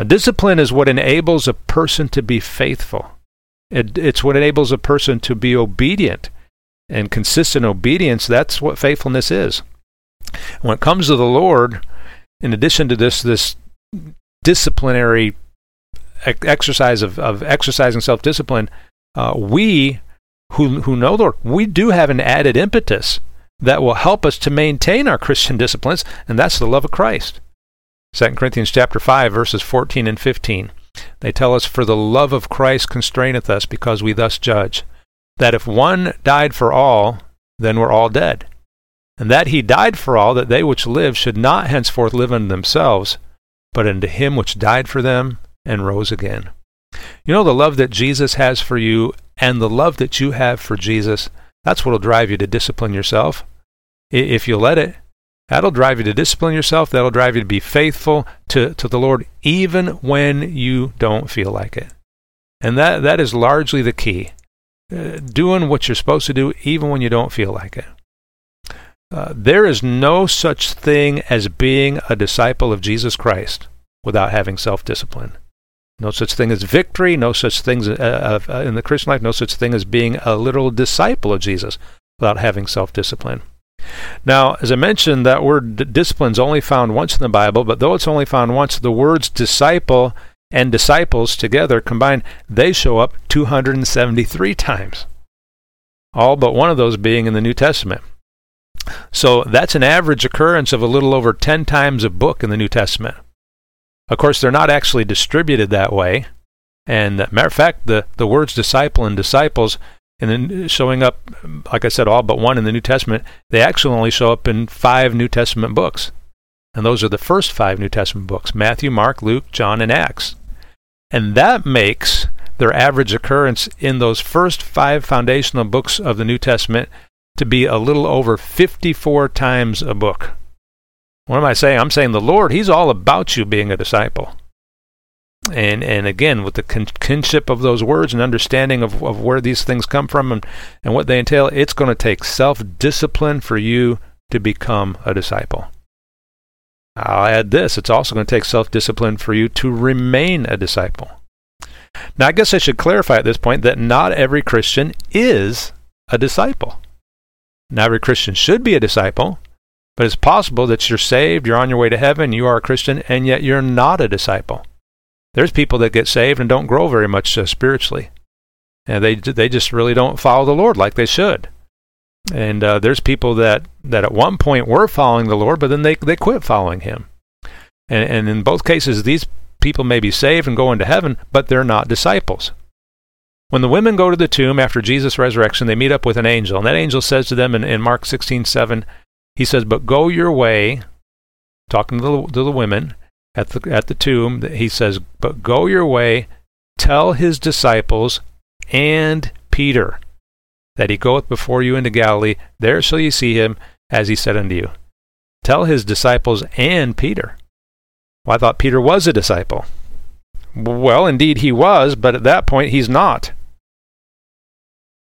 Discipline is what enables a person to be faithful. It's what enables a person to be obedient, and consistent obedience, that's what faithfulness is. When it comes to the Lord, in addition to this disciplinary exercise of exercising self-discipline, we who know the Lord, we do have an added impetus that will help us to maintain our Christian disciplines, and that's the love of Christ. 2 Corinthians chapter 5, verses 14 and 15. They tell us, "For the love of Christ constraineth us, because we thus judge, that if one died for all, then were all dead. And that he died for all, that they which live should not henceforth live unto themselves, but unto him which died for them and rose again." You know, the love that Jesus has for you and the love that you have for Jesus, that's what will drive you to discipline yourself. If you let it, that'll drive you to discipline yourself. That'll drive you to be faithful to the Lord, even when you don't feel like it. And that is largely the key. Doing what you're supposed to do, even when you don't feel like it. There is no such thing as being a disciple of Jesus Christ without having self-discipline. No such thing as victory, no such things in the Christian life, no such thing as being a literal disciple of Jesus without having self-discipline. Now, as I mentioned, that word discipline is only found once in the Bible, but though it's only found once, the words disciple and disciples together combined, they show up 273 times, all but one of those being in the New Testament. So that's an average occurrence of a little over 10 times a book in the New Testament. Of course, they're not actually distributed that way. And matter of fact, the words disciple and disciples, and then showing up, like I said, all but one in the New Testament, they actually only show up in 5 New Testament books. And those are the first 5 New Testament books, Matthew, Mark, Luke, John, and Acts. And that makes their average occurrence in those first 5 foundational books of the New Testament to be a little over 54 times a book. What am I saying? I'm saying the Lord, He's all about you being a disciple. And again, with the kinship of those words and understanding of where these things come from and what they entail, it's going to take self-discipline for you to become a disciple. I'll add this. It's also going to take self-discipline for you to remain a disciple. Now, I guess I should clarify at this point that not every Christian is a disciple. Not every Christian should be a disciple, but it's possible that you're saved, you're on your way to heaven, you are a Christian, and yet you're not a disciple. There's people that get saved and don't grow very much spiritually. And they just really don't follow the Lord like they should. And there's people that at one point were following the Lord, but then they quit following Him. And in both cases, these people may be saved and go into heaven, but they're not disciples. When the women go to the tomb after Jesus' resurrection, they meet up with an angel. And that angel says to them in Mark 16:7, he says, "But go your way," talking to the women, at the tomb, he says, "But go your way, tell his disciples and Peter that he goeth before you into Galilee. There shall ye see him, as he said unto you." Tell his disciples and Peter. Well, I thought Peter was a disciple. Well, indeed he was, but at that point he's not.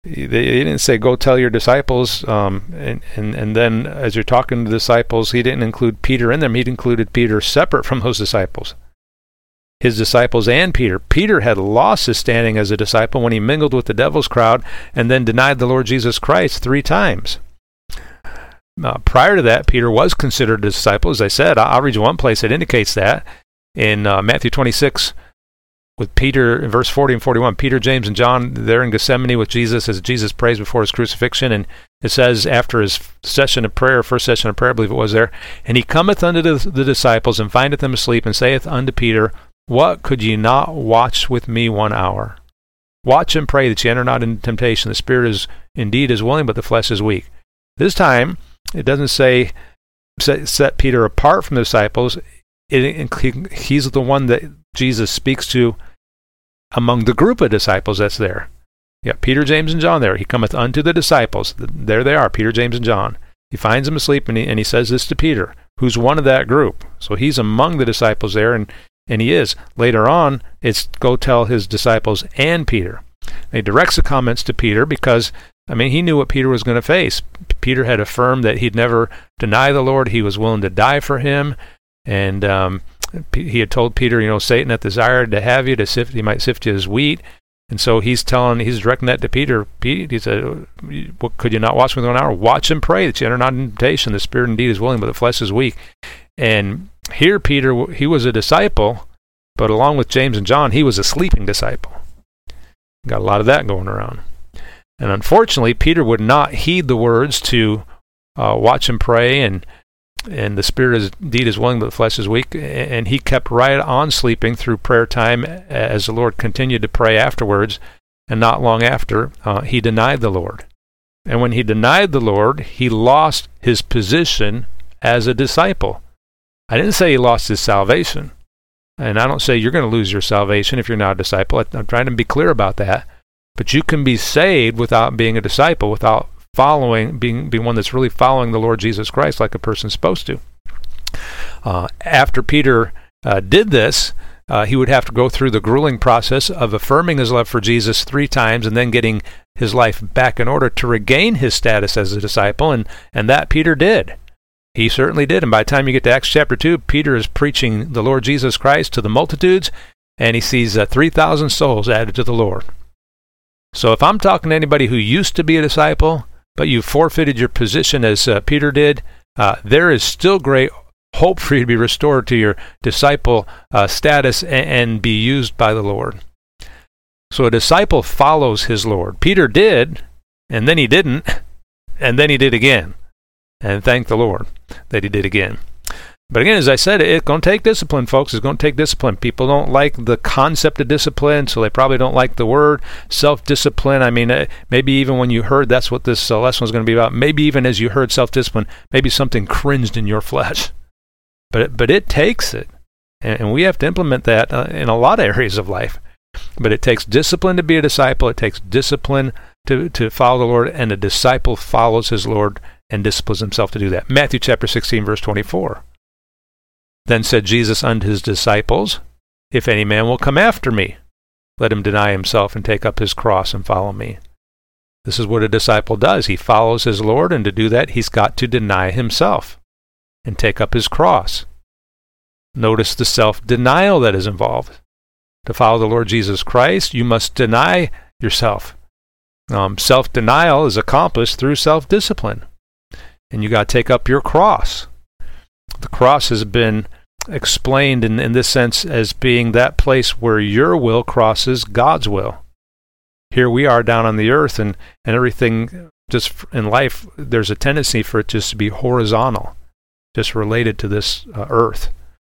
They didn't say, "Go tell your disciples," and then as you're talking to the disciples, he didn't include Peter in them. He'd included Peter separate from those disciples. His disciples and Peter. Peter had lost his standing as a disciple when he mingled with the devil's crowd and then denied the Lord Jesus Christ 3 times. Prior to that, Peter was considered a disciple. As I said, I'll read you one place that indicates that. In Matthew 26, with Peter, in verse 40 and 41, Peter, James, and John, they're in Gethsemane with Jesus as Jesus prays before his crucifixion. And it says after his first session of prayer, I believe it was there, "And he cometh unto the disciples, and findeth them asleep, and saith unto Peter, What could ye not watch with me 1 hour? Watch and pray that you enter not into temptation. The spirit is indeed is willing, but the flesh is weak. This time, it doesn't say set Peter apart from the disciples. He's the one that Jesus speaks to among the group of disciples that's there. You got Peter, James, and John there. He cometh unto the disciples. There they are, Peter, James, and John. He finds them asleep, and he says this to Peter, who's one of that group. So he's among the disciples there, and he is. Later on, it's go tell his disciples and Peter. And he directs the comments to Peter because, he knew what Peter was going to face. Peter had affirmed that he'd never deny the Lord. He was willing to die for him. And he had told Peter, Satan hath desired to have you, to sift, he might sift you as wheat. And so he's directing that to Peter. He said, could you not watch within 1 hour? Watch and pray that you enter not into temptation. The spirit indeed is willing, but the flesh is weak. And here Peter, he was a disciple, but along with James and John, he was a sleeping disciple. Got a lot of that going around. And unfortunately, Peter would not heed the words to watch and pray, and the spirit is, indeed is willing, but the flesh is weak. And he kept right on sleeping through prayer time as the Lord continued to pray afterwards. And not long after, he denied the Lord. And when he denied the Lord, he lost his position as a disciple. I didn't say he lost his salvation. And I don't say you're going to lose your salvation if you're not a disciple. I'm trying to be clear about that. But you can be saved without being a disciple, without following, being one that's really following the Lord Jesus Christ like a person's supposed to. After Peter did this, he would have to go through the grueling process of affirming his love for Jesus 3 times and then getting his life back in order to regain his status as a disciple, and that Peter did. He certainly did. And by the time you get to Acts chapter 2, Peter is preaching the Lord Jesus Christ to the multitudes, and he sees 3,000 souls added to the Lord. So if I'm talking to anybody who used to be a disciple, but you forfeited your position as Peter did, there is still great hope for you to be restored to your disciple status and be used by the Lord. So a disciple follows his Lord. Peter did, and then he didn't, and then he did again. And thank the Lord that he did again. But again, as I said, it's going to take discipline, folks. It's going to take discipline. People don't like the concept of discipline, so they probably don't like the word self-discipline. Maybe even when you heard that's what this lesson was going to be about, maybe even as you heard self-discipline, maybe something cringed in your flesh. But it takes it, and we have to implement that in a lot of areas of life. But it takes discipline to be a disciple. It takes discipline to follow the Lord, and a disciple follows his Lord and disciplines himself to do that. Matthew chapter 16, verse 24. Then said Jesus unto his disciples, if any man will come after me, let him deny himself and take up his cross and follow me. This is what a disciple does. He follows his Lord, and to do that, he's got to deny himself and take up his cross. Notice the self-denial that is involved. To follow the Lord Jesus Christ, you must deny yourself. Self-denial is accomplished through self-discipline, and you got to take up your cross. The cross has been explained in this sense as being that place where your will crosses God's will. Here we are down on the earth, and everything just in life, there's a tendency for it just to be horizontal, just related to this earth.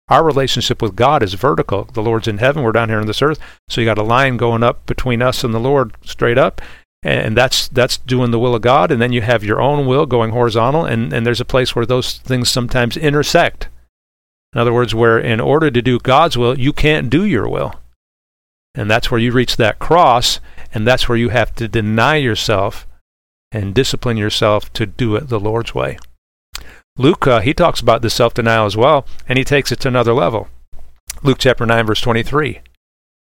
Our relationship with God is vertical. The Lord's in heaven, we're down here on this earth, so you got a line going up between us and the Lord straight up, and that's doing the will of God, and then you have your own will going horizontal, and there's a place where those things sometimes intersect. In other words, where in order to do God's will, you can't do your will. And that's where you reach that cross, and that's where you have to deny yourself and discipline yourself to do it the Lord's way. Luke, he talks about the self-denial as well, and he takes it to another level. Luke chapter 9, verse 23.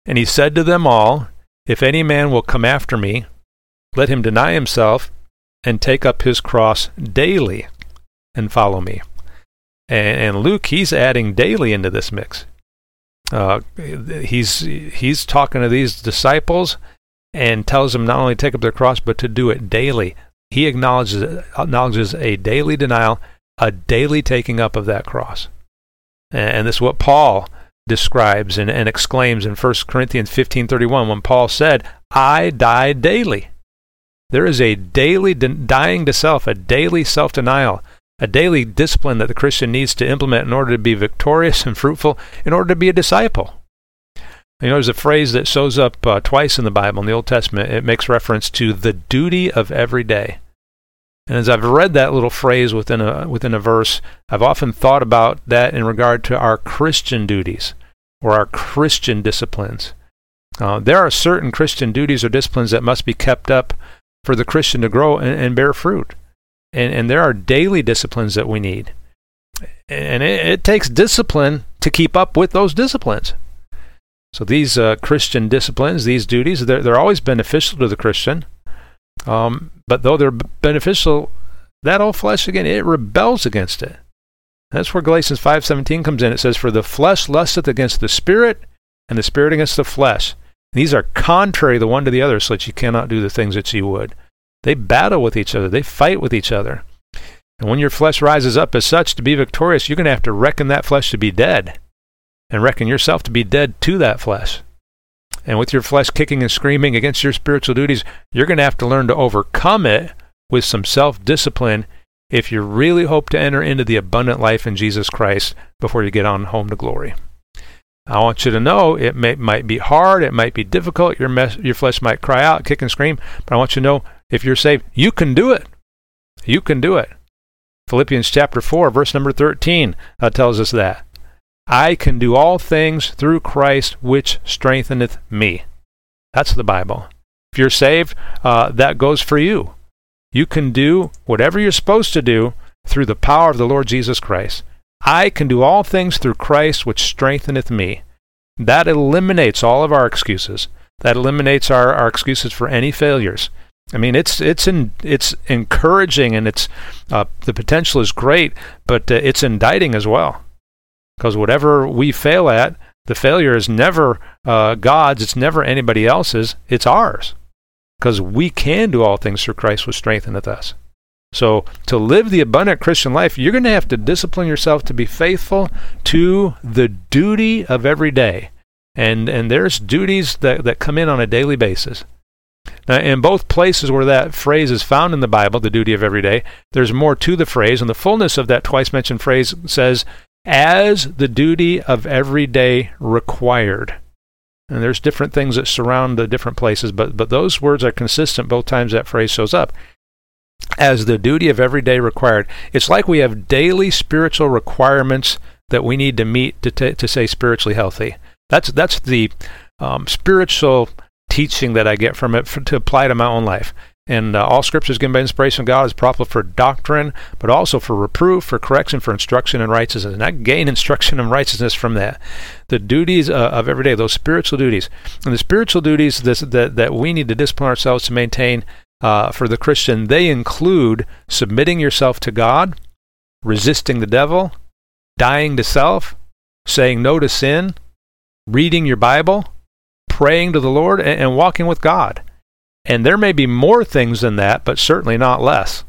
And he said to them all, if any man will come after me, let him deny himself and take up his cross daily and follow me. And Luke, he's adding daily into this mix. He's talking to these disciples and tells them not only to take up their cross, but to do it daily. He acknowledges a daily denial, a daily taking up of that cross. And this is what Paul describes and exclaims in 1 Corinthians 15:31 when Paul said, I die daily. There is a daily dying to self, a daily self-denial, a daily discipline that the Christian needs to implement in order to be victorious and fruitful, in order to be a disciple. You know, there's a phrase that shows up twice in the Bible, in the Old Testament. It makes reference to the duty of every day. And as I've read that little phrase within a verse, I've often thought about that in regard to our Christian duties or our Christian disciplines. There are certain Christian duties or disciplines that must be kept up for the Christian to grow and bear fruit. And there are daily disciplines that we need. And it takes discipline to keep up with those disciplines. So these Christian disciplines, these duties, they're always beneficial to the Christian. But though they're beneficial, that old flesh, again, it rebels against it. That's where Galatians 5:17 comes in. It says, "For the flesh lusteth against the Spirit, and the Spirit against the flesh. These are contrary the one to the other, so that you cannot do the things that you would." They battle with each other. They fight with each other. And when your flesh rises up as such to be victorious, you're going to have to reckon that flesh to be dead and reckon yourself to be dead to that flesh. And with your flesh kicking and screaming against your spiritual duties, you're going to have to learn to overcome it with some self-discipline if you really hope to enter into the abundant life in Jesus Christ before you get on home to glory. I want you to know it might be hard, it might be difficult, your flesh might cry out, kick and scream, but I want you to know if you're saved, you can do it. You can do it. Philippians chapter 4, verse number 13 tells us that. "I can do all things through Christ which strengtheneth me." That's the Bible. If you're saved, that goes for you. You can do whatever you're supposed to do through the power of the Lord Jesus Christ. "I can do all things through Christ which strengtheneth me." That eliminates all of our excuses. That eliminates our excuses for any failures. I mean, it's encouraging, and it's the potential is great, but it's indicting as well. Because whatever we fail at, the failure is never God's, it's never anybody else's, it's ours. Because we can do all things through Christ which strengtheneth us. So to live the abundant Christian life, you're going to have to discipline yourself to be faithful to the duty of every day. And there's duties that come in on a daily basis. Now, in both places where that phrase is found in the Bible, the duty of every day, there's more to the phrase, and the fullness of that twice-mentioned phrase says, "as the duty of every day required." And there's different things that surround the different places, but those words are consistent both times that phrase shows up. As the duty of every day required. It's like we have daily spiritual requirements that we need to meet to stay spiritually healthy. That's the spiritual teaching that I get from it to apply to my own life. And all Scripture is given by inspiration of God, is proper for doctrine, but also for reproof, for correction, for instruction in righteousness. And I gain instruction in righteousness from that. The duties of every day, those spiritual duties. And the spiritual duties that we need to discipline ourselves to maintain for the Christian, they include submitting yourself to God, resisting the devil, dying to self, saying no to sin, reading your Bible, praying to the Lord, and walking with God. And there may be more things than that, but certainly not less.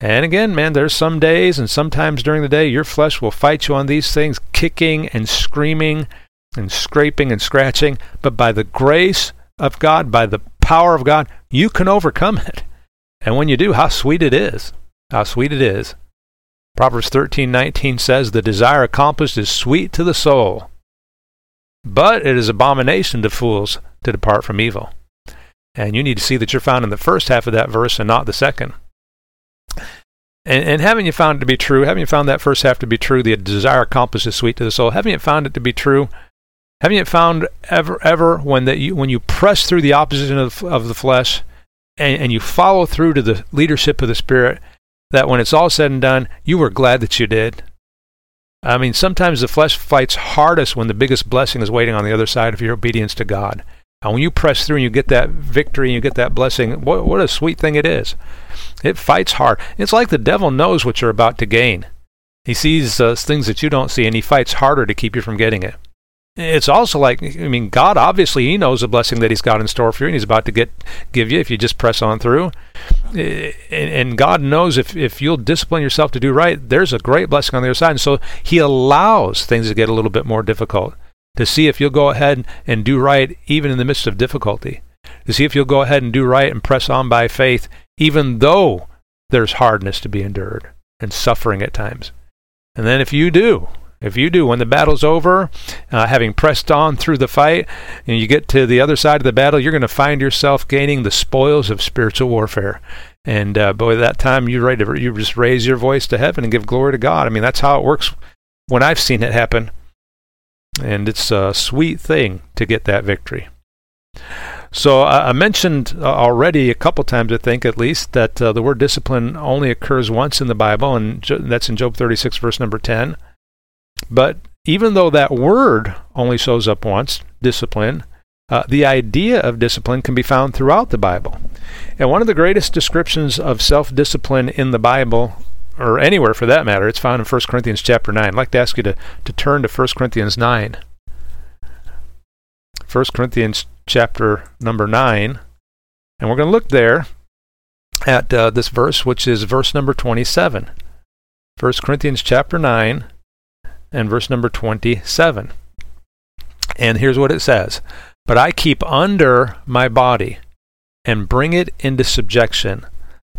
And again, man, there's some days and sometimes during the day your flesh will fight you on these things, kicking and screaming and scraping and scratching. But by the grace of God, by the power of God, you can overcome it. And when you do, how sweet it is. How sweet it is. Proverbs 13:19 says, "The desire accomplished is sweet to the soul, but it is abomination to fools to depart from evil." And you need to see that you're found in the first half of that verse and not the second. And haven't you found it to be true? Haven't you found that first half to be true? The desire accomplished is sweet to the soul. Haven't you found it to be true? Haven't you found ever when you press through the opposition of the flesh and you follow through to the leadership of the Spirit, that when it's all said and done, you were glad that you did? I mean, sometimes the flesh fights hardest when the biggest blessing is waiting on the other side of your obedience to God. And when you press through and you get that victory and you get that blessing, what a sweet thing it is. It fights hard. It's like the devil knows what you're about to gain. He sees things that you don't see, and he fights harder to keep you from getting it. It's also like, I mean, God, obviously, he knows the blessing that he's got in store for you and he's about to give you if you just press on through. And God knows if you'll discipline yourself to do right, there's a great blessing on the other side. And so he allows things to get a little bit more difficult, to see if you'll go ahead and do right even in the midst of difficulty, to see if you'll go ahead and do right and press on by faith even though there's hardness to be endured and suffering at times. And then if you do, If you do, when the battle's over, having pressed on through the fight, and you get to the other side of the battle, you're going to find yourself gaining the spoils of spiritual warfare. And boy, that time you're ready to, you just raise your voice to heaven and give glory to God. I mean, that's how it works when I've seen it happen. And it's a sweet thing to get that victory. So I mentioned already a couple times, I think at least, that the word discipline only occurs once in the Bible, and that's in Job 36, verse number 10. But even though that word only shows up once, discipline, the idea of discipline can be found throughout the Bible. And one of the greatest descriptions of self-discipline in the Bible, or anywhere for that matter, it's found in 1 Corinthians chapter 9. I'd like to ask you to turn to 1 Corinthians 9. 1 Corinthians chapter number 9, and we're going to look there at this verse, which is verse number 27. 1 Corinthians chapter 9 and verse number 27. And here's what it says: "But I keep under my body and bring it into subjection,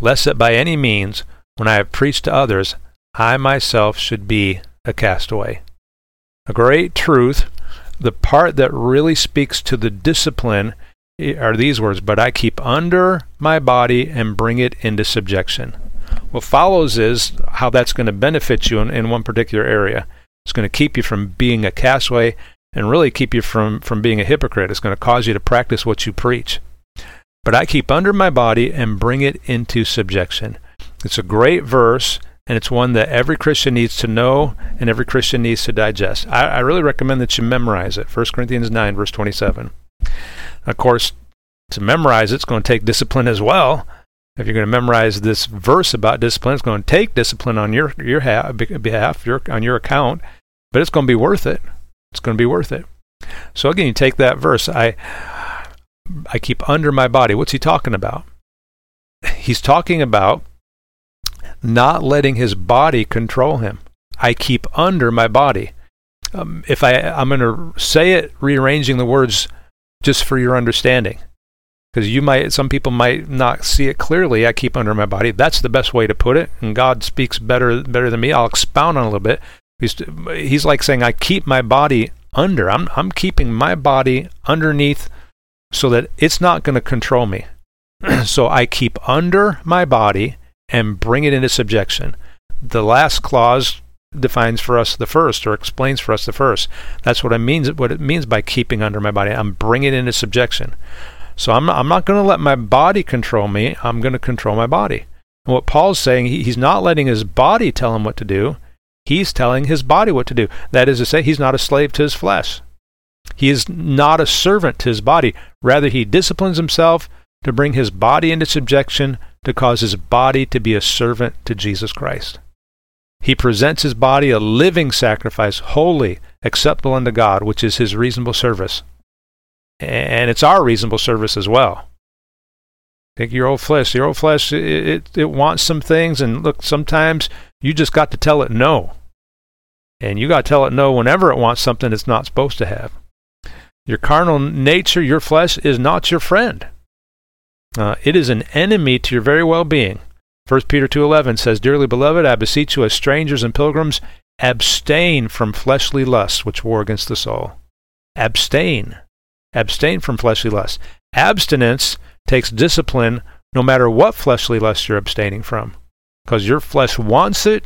lest that by any means, when I have preached to others, I myself should be a castaway." A great truth. The part that really speaks to the discipline are these words: "But I keep under my body and bring it into subjection." What follows is how that's going to benefit you in one particular area. It's going to keep you from being a castaway and really keep you from being a hypocrite. It's going to cause you to practice what you preach. But I keep under my body and bring it into subjection. It's a great verse. And it's one that every Christian needs to know and every Christian needs to digest. I really recommend that you memorize it. 1 Corinthians 9, verse 27. Of course, to memorize it's going to take discipline as well. If you're going to memorize this verse about discipline, it's going to take discipline on your behalf, on your account. But it's going to be worth it. It's going to be worth it. So again, you take that verse. I keep under my body. What's he talking about? He's talking about not letting his body control him. I keep under my body. I'm going to say it, rearranging the words just for your understanding, because some people might not see it clearly. I keep under my body. That's the best way to put it, and God speaks better than me. I'll expound on it a little bit. He's like saying, I keep my body under. I'm keeping my body underneath so that it's not going to control me. So I keep under my body and bring it into subjection. The last clause defines for us the first, or explains for us the first. That's what it means by keeping under my body. I'm bringing it into subjection. So I'm not going to let my body control me. I'm going to control my body. And what Paul's saying, he's not letting his body tell him what to do. He's telling his body what to do. That is to say, he's not a slave to his flesh. He is not a servant to his body. Rather, he disciplines himself to bring his body into subjection, to cause his body to be a servant to Jesus Christ. He presents his body a living sacrifice, holy, acceptable unto God, which is his reasonable service. And it's our reasonable service as well. Take your old flesh, it wants some things, and look, sometimes you just got to tell it no. And you got to tell it no whenever it wants something it's not supposed to have. Your carnal nature, your flesh, is not your friend. It is an enemy to your very well-being. 1 Peter 2:11 says, "Dearly beloved, I beseech you as strangers and pilgrims, abstain from fleshly lusts which war against the soul." Abstain. Abstain from fleshly lusts. Abstinence takes discipline no matter what fleshly lust you're abstaining from, because your flesh wants it,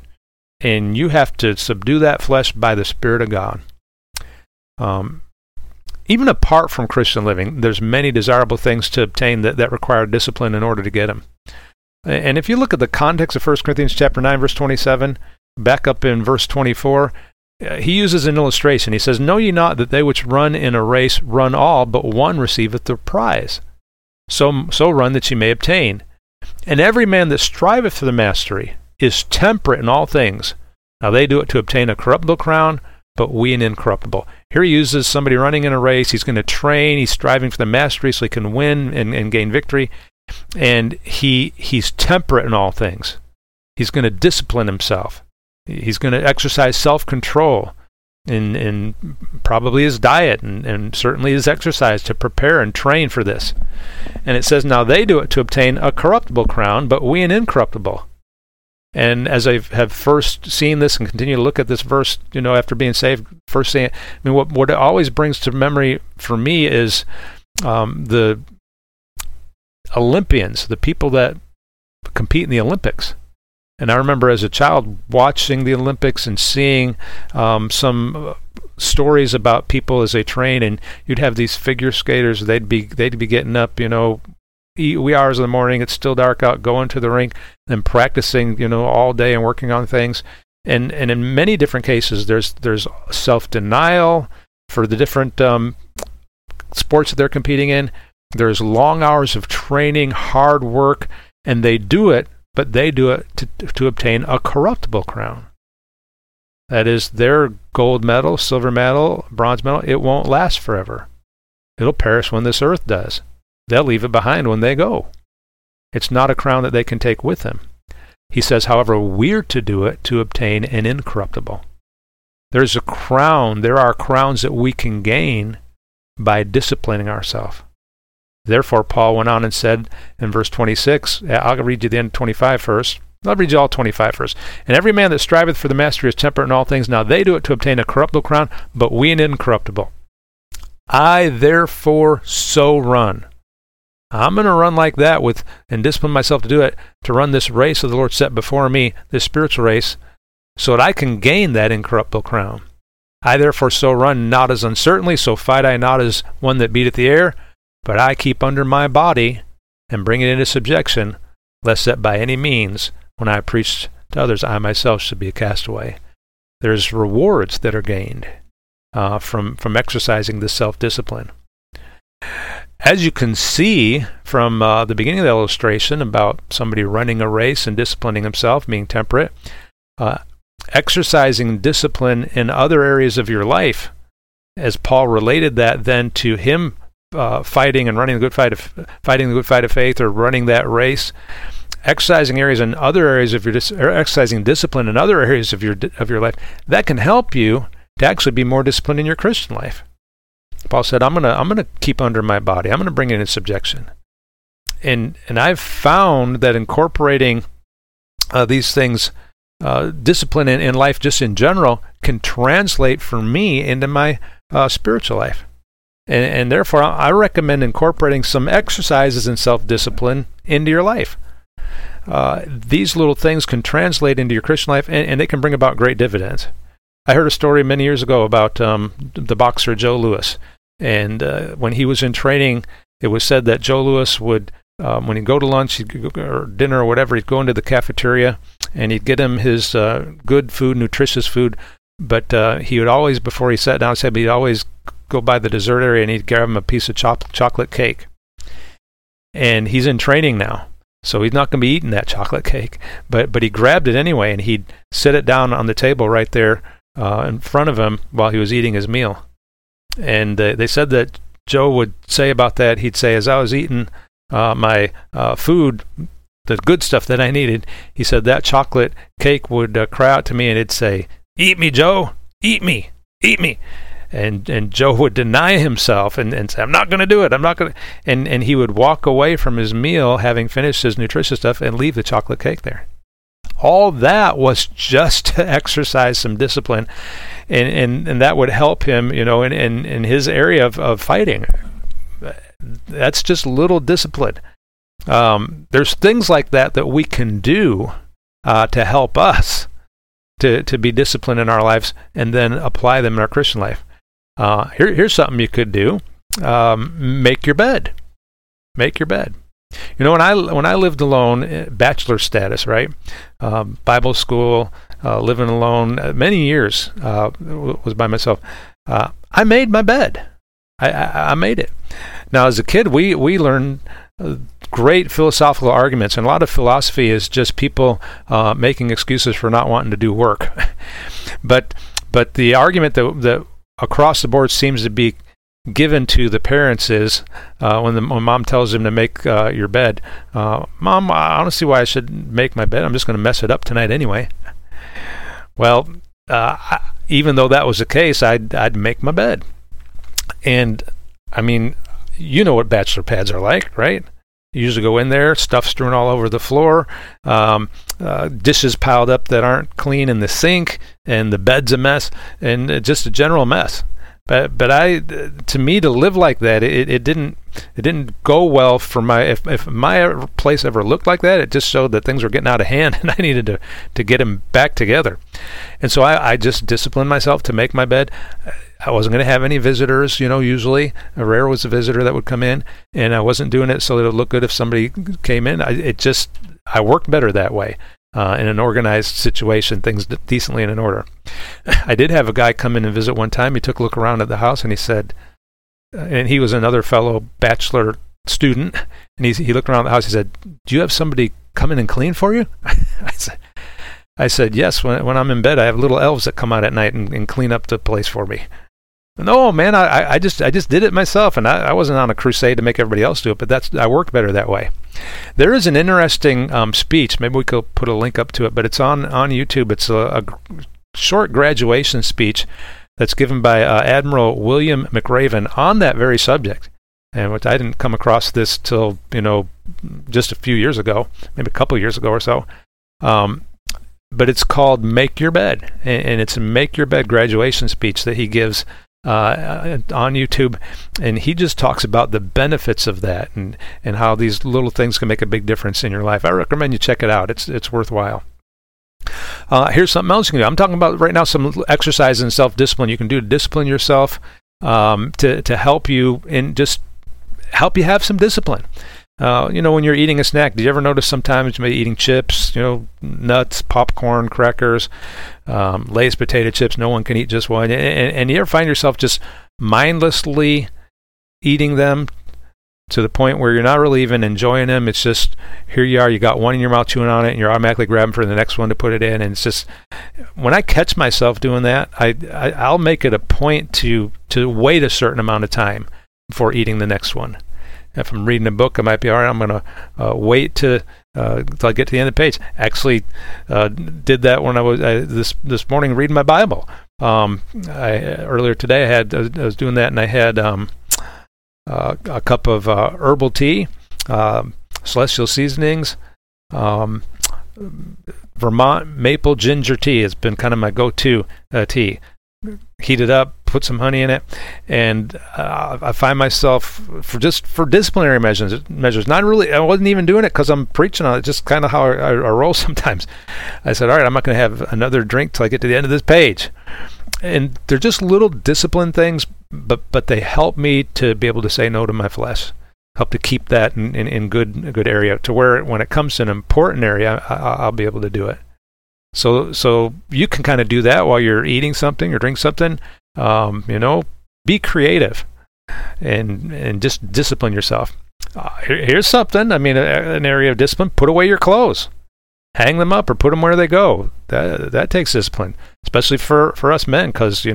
and you have to subdue that flesh by the Spirit of God. Even apart from Christian living, there's many desirable things to obtain that require discipline in order to get them. And if you look at the context of 1 Corinthians chapter 9, verse 27, back up in verse 24, he uses an illustration. He says, "Know ye not that they which run in a race run all, but one receiveth the prize? So run that ye may obtain. And every man that striveth for the mastery is temperate in all things. Now they do it to obtain a corruptible crown, but we an incorruptible." Here he uses somebody running in a race. He's going to train. He's striving for the mastery so he can win and gain victory. And he's temperate in all things. He's going to discipline himself. He's going to exercise self-control in probably his diet and certainly his exercise to prepare and train for this. And it says, "Now they do it to obtain a corruptible crown, but we an incorruptible." And as I have first seen this and continue to look at this verse, you know, after being saved, first seeing it, I mean, what it always brings to memory for me is the Olympians, the people that compete in the Olympics. And I remember as a child watching the Olympics and seeing some stories about people as they train, and you'd have these figure skaters, they'd be getting up, you know, wee hours in the morning, it's still dark out, going to the rink and practicing, you know, all day and working on things. And in many different cases, there's self-denial for the different sports that they're competing in. There's long hours of training, hard work, and they do it, but they do it to obtain a corruptible crown. That is, their gold medal, silver medal, bronze medal, it won't last forever. It'll perish when this earth does. They'll leave it behind when they go. It's not a crown that they can take with them. He says, however, we're to do it to obtain an incorruptible. There's a crown. There are crowns that we can gain by disciplining ourselves. Therefore, Paul went on and said in verse 26, I'll read you the end of 25 first. I'll read you all 25 first. And every man that striveth for the mastery is temperate in all things. Now they do it to obtain a corruptible crown, but we an incorruptible. I therefore so run. I'm going to run like that with, and discipline myself to do it, to run this race that the Lord set before me, this spiritual race, so that I can gain that incorruptible crown. I therefore so run, not as uncertainly, so fight I not as one that beateth the air, but I keep under my body and bring it into subjection, lest that by any means, when I preach to others, I myself should be a castaway. There's rewards that are gained from exercising this self-discipline. As you can see from the beginning of the illustration about somebody running a race and disciplining himself, being temperate, exercising discipline in other areas of your life, as Paul related that then to him fighting and running the good fight of faith, or running that race, exercising discipline in other areas of your life, that can help you to actually be more disciplined in your Christian life. Paul said, I'm gonna keep under my body. I'm gonna bring it in subjection. And I've found that incorporating these things, discipline in life just in general, can translate for me into my spiritual life. And therefore, I recommend incorporating some exercises in self-discipline into your life. These little things can translate into your Christian life, and they can bring about great dividends. I heard a story many years ago about the boxer Joe Lewis. And when he was in training, it was said that Joe Lewis would, when he'd go to lunch or dinner or whatever, he'd go into the cafeteria and he'd get him his good food, nutritious food. But he would always, before he sat down, he'd always go by the dessert area and he'd grab him a piece of chocolate cake. And he's in training now, so he's not going to be eating that chocolate cake. But he grabbed it anyway and he'd set it down on the table right there in front of him while he was eating his meal. And they said that Joe would say about that, he'd say, as I was eating my food, the good stuff that I needed, he said that chocolate cake would cry out to me and it'd say, eat me, Joe, eat me, eat me. And Joe would deny himself and say, I'm not going to do it, I'm not going to. And he would walk away from his meal, having finished his nutritious stuff, and leave the chocolate cake there. All that was just to exercise some discipline, and that would help him, you know, in his area of fighting. That's just little discipline. There's things like that we can do to help us to be disciplined in our lives and then apply them in our Christian life. Here's something you could do. Make your bed. Make your bed. You know, when I lived alone, bachelor status, right? Bible school, living alone, many years was by myself. I made my bed. I made it. Now, as a kid, we learned great philosophical arguments, and a lot of philosophy is just people making excuses for not wanting to do work. But the argument that across the board seems to be given to the parents is when mom tells them to make your bed, Mom, I don't see why I should make my bed. I'm just going to mess it up tonight anyway. Well, even though that was the case, I'd make my bed. And, I mean, you know what bachelor pads are like, right? You usually go in there, stuff strewn all over the floor, dishes piled up that aren't clean in the sink, and the bed's a mess, and just a general mess. But I, to me, to live like that, it didn't go well for my. If my place ever looked like that, it just showed that things were getting out of hand, and I needed to get them back together. And so I just disciplined myself to make my bed. I wasn't going to have any visitors, usually. Rare was a visitor that would come in, and I wasn't doing it so that it would look good if somebody came in. I worked better that way. In an organized situation, things decently and in order. I did have a guy come in and visit one time. He took a look around at the house, and he said, and he was another fellow bachelor student, and he looked around the house. He said, "Do you have somebody come in and clean for you?" I said, "Yes. When I'm in bed, I have little elves that come out at night and clean up the place for me." No, man, I just did it myself, and I wasn't on a crusade to make everybody else do it, but I worked better that way. There is an interesting speech. Maybe we could put a link up to it, but it's on YouTube. It's a short graduation speech that's given by Admiral William McRaven on that very subject. And which I didn't come across this till just a few years ago, maybe a couple years ago or so. But it's called "Make Your Bed," and it's a "Make Your Bed" graduation speech that he gives. On YouTube, and he just talks about the benefits of that and how these little things can make a big difference in your life. I recommend you check it out. It's worthwhile. Here's something else you can do. I'm talking about right now some exercise and self-discipline you can do to discipline yourself, to help you and just help you have some discipline. When you're eating a snack, do you ever notice sometimes you may be eating chips, nuts, popcorn, crackers, Lay's potato chips? No one can eat just one. And you ever find yourself just mindlessly eating them to the point where you're not really even enjoying them? It's just, here you are, you got one in your mouth chewing on it, and you're automatically grabbing for the next one to put it in. And it's just, when I catch myself doing that, I'll make it a point to wait a certain amount of time before eating the next one. If I'm reading a book, I might be, all right, I'm going to wait till I get to the end of the page. Actually, did that when I was this morning reading my Bible. Earlier today, I was doing that, and I had a cup of herbal tea, celestial seasonings, Vermont maple ginger tea has been kind of my go-to tea. Heat it up, put some honey in it, and I find myself for disciplinary measures. Not really, I wasn't even doing it because I'm preaching on it. Just kind of how I roll sometimes. I said, all right, I'm not going to have another drink till I get to the end of this page. And they're just little discipline things, but they help me to be able to say no to my flesh. Help to keep that in good area to where when it comes to an important area, I'll be able to do it. So you can kind of do that while you're eating something or drink something. Be creative and just discipline yourself. Here's something. I mean, an area of discipline. Put away your clothes. Hang them up or put them where they go. That takes discipline, especially for us men, because, a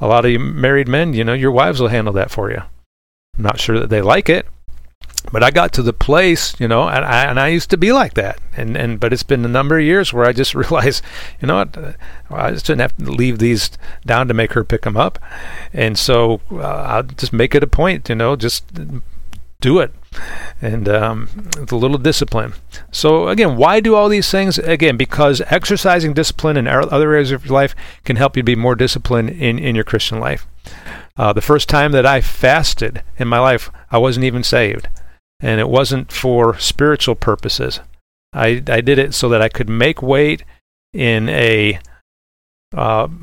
lot of you married men, your wives will handle that for you. I'm not sure that they like it. But I got to the place, and I used to be like that. But it's been a number of years where I just realized, I just didn't have to leave these down to make her pick them up. And so I'll just make it a point, just do it. And with a little discipline. So again, why do all these things? Again, because exercising discipline in other areas of your life can help you be more disciplined in your Christian life. The first time that I fasted in my life, I wasn't even saved. And it wasn't for spiritual purposes. I did it so that I could make weight in a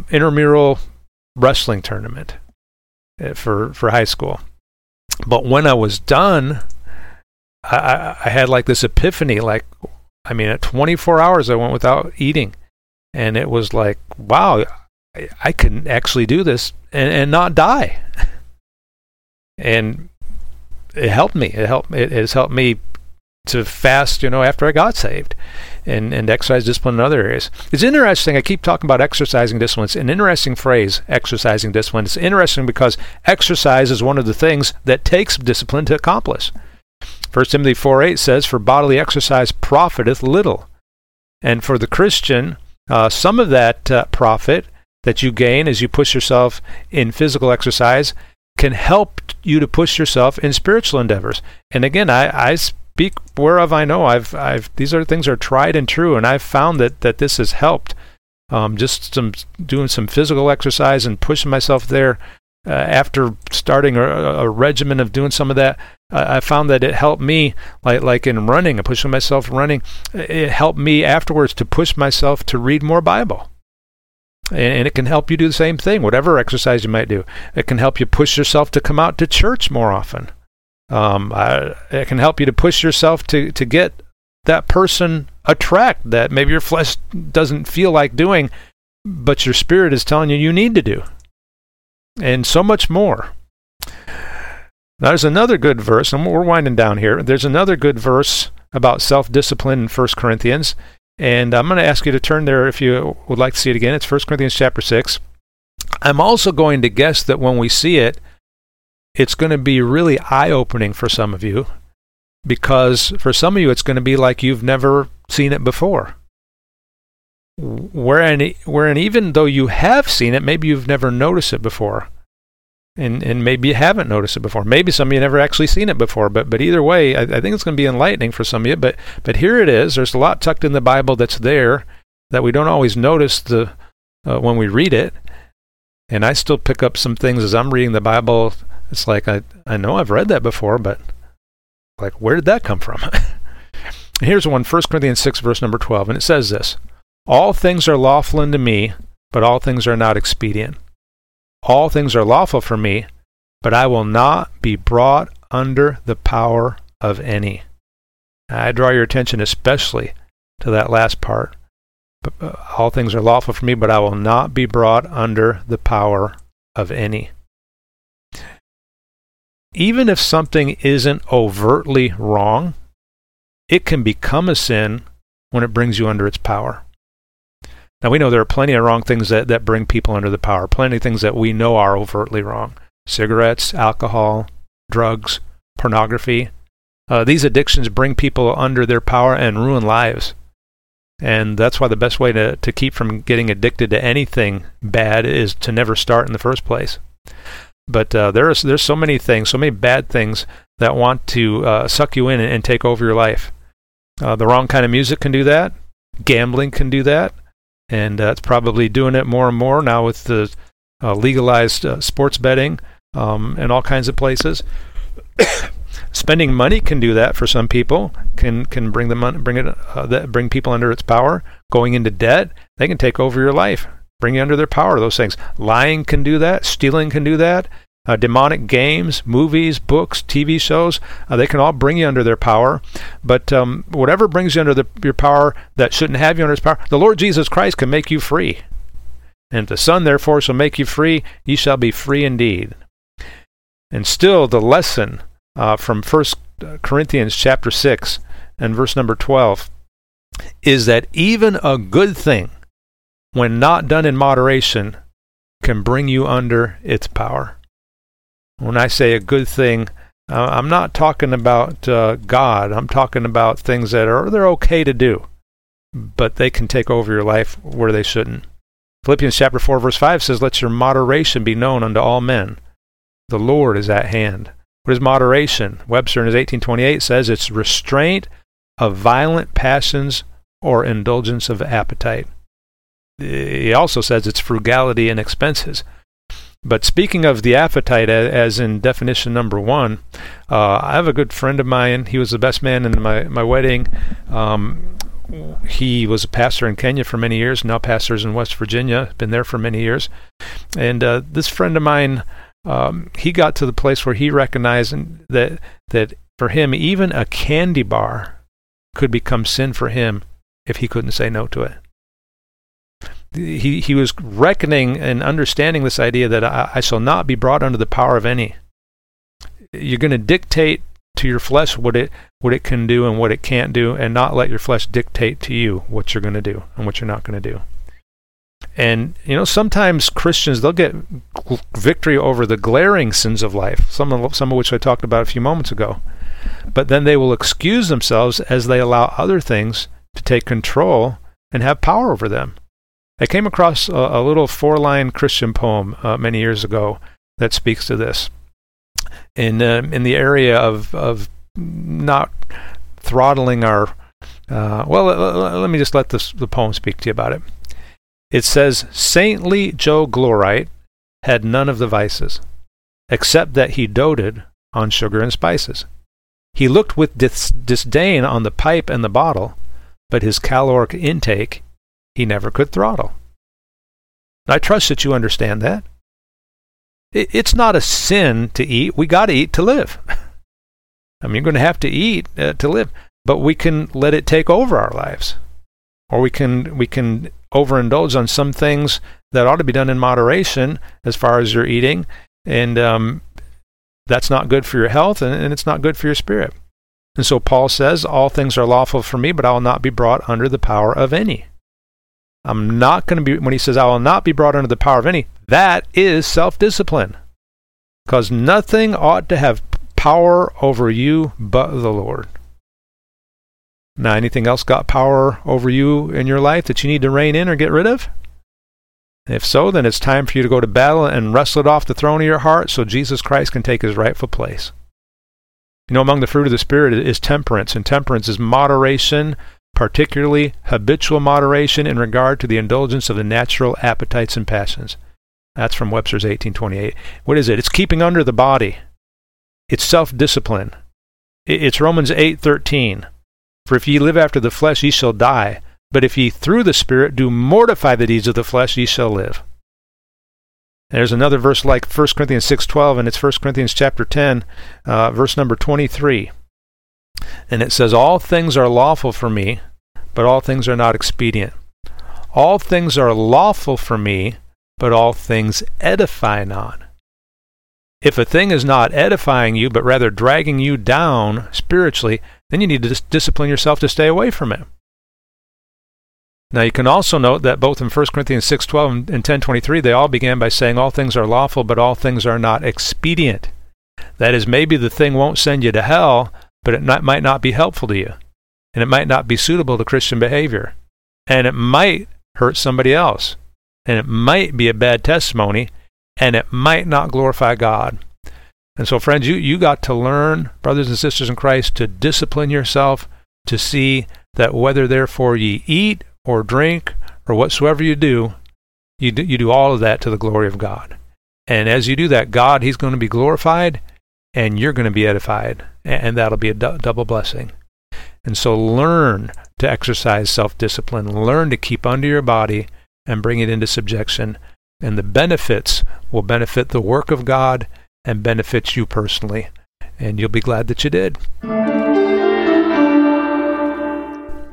intramural wrestling tournament for high school. But when I was done, I had like this epiphany. At 24 hours, I went without eating, and it was like, wow, I can actually do this and not die. And it helped me. It has helped me to fast, after I got saved, and exercise discipline in other areas. It's interesting. I keep talking about exercising discipline. It's an interesting phrase, exercising discipline. It's interesting because exercise is one of the things that takes discipline to accomplish. 1 Timothy 4:8 says, "For bodily exercise profiteth little." And for the Christian, some of that profit that you gain as you push yourself in physical exercise can help you to push yourself in spiritual endeavors. And again, I speak whereof I know. These are things are tried and true, and I've found that this has helped. Doing some physical exercise and pushing myself there. After starting a regimen of doing some of that, I found that it helped me, like in running, pushing myself running. It helped me afterwards to push myself to read more Bible. And it can help you do the same thing, whatever exercise you might do. It can help you push yourself to come out to church more often. It can help you to push yourself to get that person a tract that maybe your flesh doesn't feel like doing, but your spirit is telling you need to do. And so much more. Now, there's another good verse, and we're winding down here. There's another good verse about self-discipline in 1 Corinthians. And I'm going to ask you to turn there if you would like to see it again. It's 1 Corinthians chapter 6. I'm also going to guess that when we see it, it's going to be really eye-opening for some of you, because for some of you, it's going to be like you've never seen it before. Wherein even though you have seen it, maybe you've never noticed it before. And maybe you haven't noticed it before. Maybe some of you never actually seen it before. But either way, I think it's going to be enlightening for some of you. But here it is. There's a lot tucked in the Bible that's there that we don't always notice when we read it. And I still pick up some things as I'm reading the Bible. It's like, I know I've read that before, but like, where did that come from? Here's one, 1 Corinthians 6, verse number 12. And it says this: all things are lawful unto me, but all things are not expedient. All things are lawful for me, but I will not be brought under the power of any. I draw your attention especially to that last part. All things are lawful for me, but I will not be brought under the power of any. Even if something isn't overtly wrong, it can become a sin when it brings you under its power. Now, we know there are plenty of wrong things that bring people under the power, plenty of things that we know are overtly wrong. Cigarettes, alcohol, drugs, pornography. These addictions bring people under their power and ruin lives. And that's why the best way to keep from getting addicted to anything bad is to never start in the first place. But there's so many things, so many bad things that want to suck you in and take over your life. The wrong kind of music can do that. Gambling can do that. And that's probably doing it more and more now with the legalized sports betting in all kinds of places. Spending money can do that for some people. Can bring the money, bring people under its power. Going into debt, they can take over your life, bring you under their power. Those things. Lying can do that. Stealing can do that. Demonic games, movies, books, TV shows, they can all bring you under their power. But whatever brings you under your power that shouldn't have you under his power, the Lord Jesus Christ can make you free. And if the Son, therefore, shall make you free, ye shall be free indeed. And still the lesson from 1 Corinthians chapter 6 and verse number 12 is that even a good thing, when not done in moderation, can bring you under its power. When I say a good thing, I'm not talking about God. I'm talking about things that they're okay to do, but they can take over your life where they shouldn't. Philippians chapter 4, verse 5 says, let your moderation be known unto all men. The Lord is at hand. What is moderation? Webster in his 1828 says it's restraint of violent passions or indulgence of appetite. He also says it's frugality in expenses. But speaking of the appetite, as in definition number 1, I have a good friend of mine. He was the best man in my wedding. He was a pastor in Kenya for many years, now pastors in West Virginia, been there for many years. And this friend of mine, he got to the place where he recognized that for him, even a candy bar could become sin for him if he couldn't say no to it. He was reckoning and understanding this idea that I shall not be brought under the power of any. You're going to dictate to your flesh what it can do and what it can't do, and not let your flesh dictate to you what you're going to do and what you're not going to do. And, you know, sometimes Christians, they'll get victory over the glaring sins of life, some of which I talked about a few moments ago. But then they will excuse themselves as they allow other things to take control and have power over them. I came across a little 4-line Christian poem many years ago that speaks to this. In the area of not throttling our... let me just let the poem speak to you about it. It says, "Saintly Joe Glorite had none of the vices, except that he doted on sugar and spices. He looked with disdain on the pipe and the bottle, but his caloric intake he never could throttle." I trust that you understand that. It's not a sin to eat. We got to eat to live. I mean, you're going to have to eat to live. But we can let it take over our lives, or we can overindulge on some things that ought to be done in moderation as far as you're eating, and that's not good for your health, and it's not good for your spirit. And so Paul says, "All things are lawful for me, but I will not be brought under the power of any." I'm not going to be, when he says, "I will not be brought under the power of any," that is self-discipline, because nothing ought to have power over you but the Lord. Now, anything else got power over you in your life that you need to rein in or get rid of? If so, then it's time for you to go to battle and wrestle it off the throne of your heart so Jesus Christ can take his rightful place. You know, among the fruit of the Spirit is temperance, and temperance is moderation, particularly habitual moderation in regard to the indulgence of the natural appetites and passions. That's from Webster's 1828. What is it? It's keeping under the body. It's self-discipline. It's Romans 8:13. "For if ye live after the flesh, ye shall die. But if ye through the Spirit do mortify the deeds of the flesh, ye shall live." And there's another verse like 1 Corinthians 6:12, and it's 1 Corinthians chapter 10, verse number 23. And it says, "All things are lawful for me, but all things are not expedient. All things are lawful for me, but all things edify not." If a thing is not edifying you, but rather dragging you down spiritually, then you need to discipline yourself to stay away from it. Now, you can also note that both in 1 Corinthians 6:12 and 10:23, they all began by saying, "All things are lawful, but all things are not expedient." That is, maybe the thing won't send you to hell, but it might not be helpful to you, and it might not be suitable to Christian behavior, and it might hurt somebody else, and it might be a bad testimony, and it might not glorify God. And so, friends, you got to learn, brothers and sisters in Christ, to discipline yourself to see that whether therefore ye eat or drink or whatsoever you do, you do all of that to the glory of God. And as you do that, God, he's going to be glorified, and you're going to be edified, and that'll be a double blessing. And so learn to exercise self-discipline. Learn to keep under your body and bring it into subjection. And the benefits will benefit the work of God and benefits you personally. And you'll be glad that you did.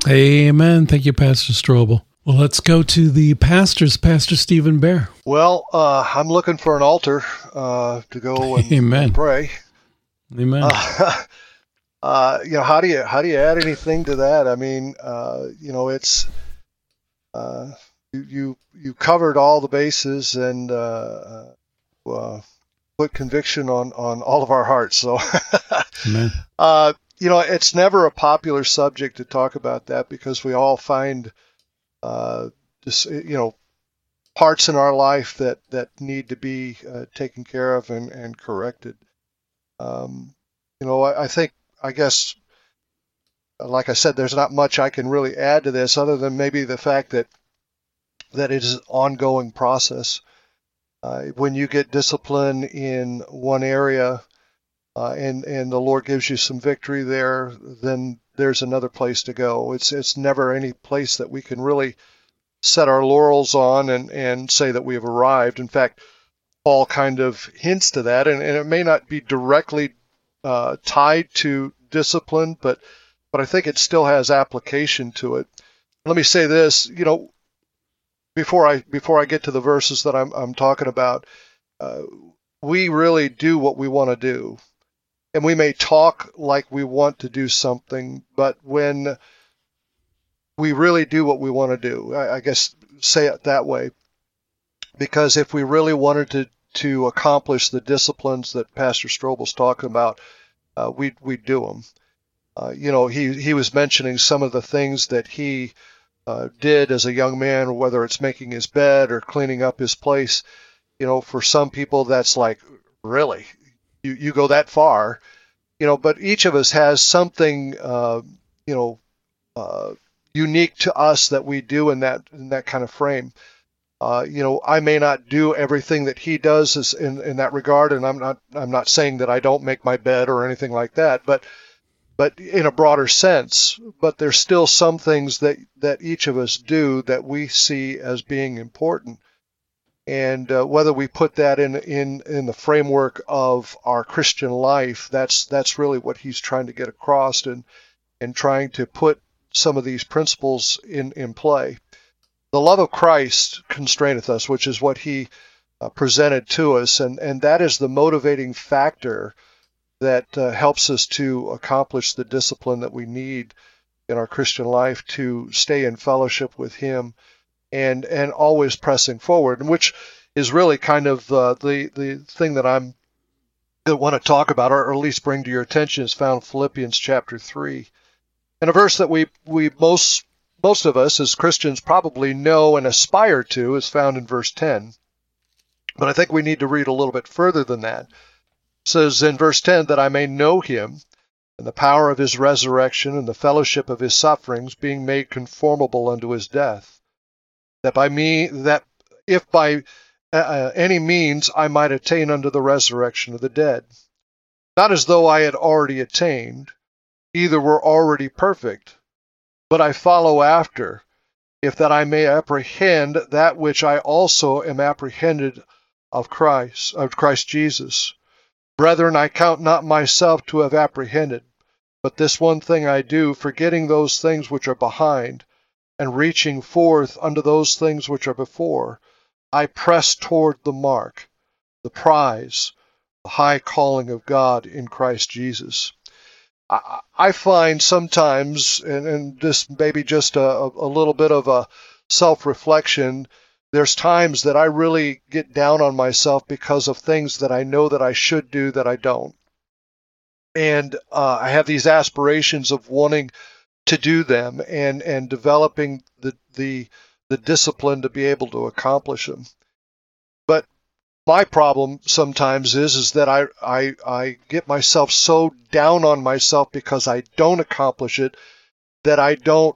Amen. Thank you, Pastor Strobel. Well, let's go to the pastors, Pastor Stephen Bear. Well, I'm looking for an altar to go and, Amen. And pray. Amen. How do you add anything to that? I mean, it's... You covered all the bases and put conviction on all of our hearts. So, it's never a popular subject to talk about that because we all find, parts in our life that need to be taken care of and corrected. I guess, like I said, there's not much I can really add to this other than maybe the fact that it is an ongoing process. When you get discipline in one area and the Lord gives you some victory there, then there's another place to go. It's never any place that we can really set our laurels on and say that we have arrived. In fact, Paul kind of hints to that, and it may not be directly tied to discipline, but I think it still has application to it. Let me say this, Before I get to the verses that I'm talking about, we really do what we want to do, and we may talk like we want to do something, but when we really do what we want to do, I guess say it that way, because if we really wanted to accomplish the disciplines that Pastor Strobel's talking about, we'd do them. He was mentioning some of the things that he did as a young man, whether it's making his bed or cleaning up his place. For some people that's like, really? You go that far? But each of us has something unique to us that we do in that kind of frame. I may not do everything that he does in that regard, and I'm not saying that I don't make my bed or anything like that, but in a broader sense. But there's still some things that each of us do that we see as being important. And whether we put that in the framework of our Christian life, that's really what he's trying to get across, and trying to put some of these principles in play. The love of Christ constraineth us, which is what he presented to us, and that is the motivating factor that helps us to accomplish the discipline that we need in our Christian life to stay in fellowship with him, and always pressing forward, which is really kind of the thing that I want to talk about, or at least bring to your attention, is found in Philippians chapter 3. And a verse that we most of us as Christians probably know and aspire to is found in verse 10. But I think we need to read a little bit further than that. It says in verse 10, that I may know him and the power of his resurrection and the fellowship of his sufferings, being made conformable unto his death, that if by any means I might attain unto the resurrection of the dead. Not as though I had already attained, either were already perfect, but I follow after, if that I may apprehend that which I also am apprehended of Christ Jesus. Brethren, I count not myself to have apprehended, but this one thing I do, forgetting those things which are behind, and reaching forth unto those things which are before, I press toward the mark, the prize, the high calling of God in Christ Jesus. I find sometimes, and this may be just a little bit of a self-reflection, there's times that I really get down on myself because of things that I know that I should do that I don't. And I have these aspirations of wanting to do them, and developing the discipline to be able to accomplish them. But my problem sometimes is that I get myself so down on myself because I don't accomplish it, that I don't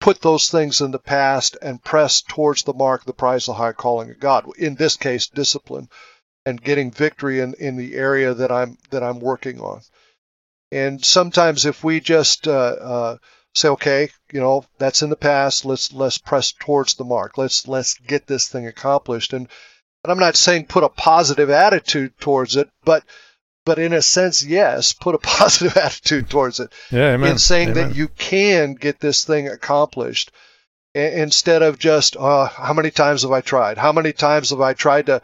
put those things in the past and press towards the mark, the prize, the high calling of God. In this case, discipline and getting victory in the area that I'm working on. And sometimes if we just say, okay, that's in the past, let's press towards the mark. Let's get this thing accomplished. And I'm not saying put a positive attitude towards it, but in a sense, yes, put a positive attitude towards it. Yeah, amen. In saying that you can get this thing accomplished, instead of just, how many times have I tried? How many times have I tried to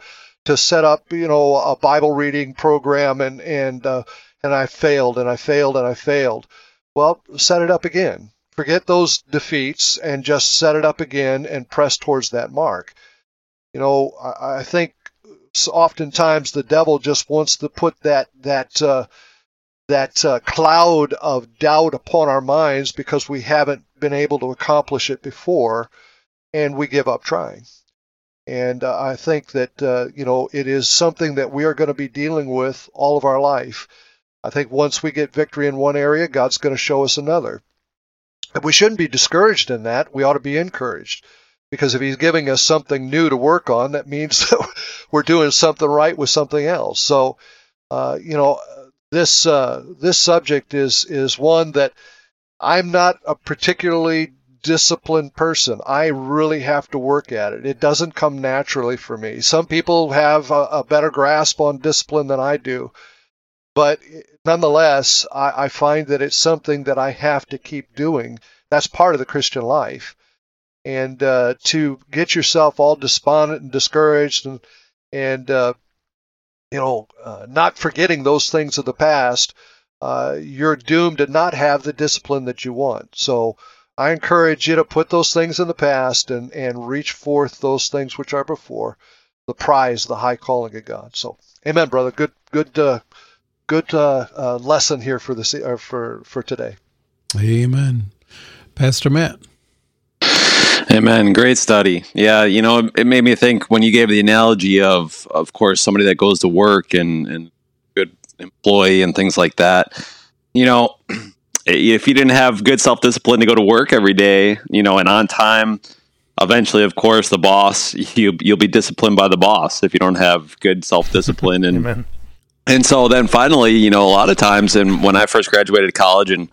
set up, a Bible reading program and I failed, and I failed, and I failed. Well, set it up again. Forget those defeats and just set it up again and press towards that mark. I think oftentimes the devil just wants to put that cloud of doubt upon our minds because we haven't been able to accomplish it before, and we give up trying. And I think that, it is something that we are going to be dealing with all of our life. I think once we get victory in one area, God's going to show us another. And we shouldn't be discouraged in that. We ought to be encouraged, because if he's giving us something new to work on, that means that we're doing something right with something else. So, this subject is one that I'm not a particularly disciplined person. I really have to work at it. It doesn't come naturally for me. Some people have a better grasp on discipline than I do. But nonetheless, I find that it's something that I have to keep doing. That's part of the Christian life. And to get yourself all despondent and discouraged and not forgetting those things of the past, you're doomed to not have the discipline that you want. So I encourage you to put those things in the past and reach forth those things which are before, the prize, the high calling of God. So, amen, brother. Good lesson here for this for today. Amen, Pastor Matt. Amen. Great study. Yeah, it made me think when you gave the analogy of course, somebody that goes to work and good employee and things like that. If you didn't have good self-discipline to go to work every day, you know, and on time, eventually, of course, the boss, you'll be disciplined by the boss if you don't have good self-discipline. And Amen. And so then finally, you know, a lot of times, and when I first graduated college and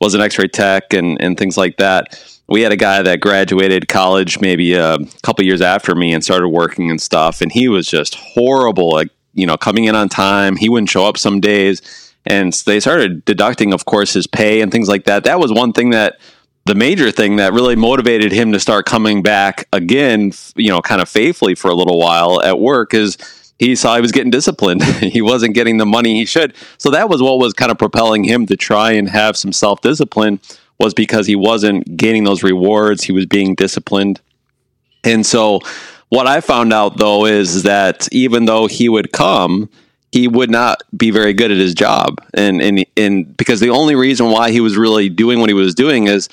was an X-ray tech and things like that, we had a guy that graduated college maybe a couple years after me and started working and stuff, and he was just horrible, like, you know, coming in on time. He wouldn't show up some days, and they started deducting, of course, his pay and things like that. That was one thing that, the major thing that really motivated him to start coming back again, you know, kind of faithfully for a little while at work, is he saw he was getting disciplined. He wasn't getting the money he should. So that was what was kind of propelling him to try and have some self-discipline, was because he wasn't gaining those rewards. He was being disciplined. And so what I found out, though, is that even though he would come, he would not be very good at his job. And because the only reason why he was really doing what he was doing is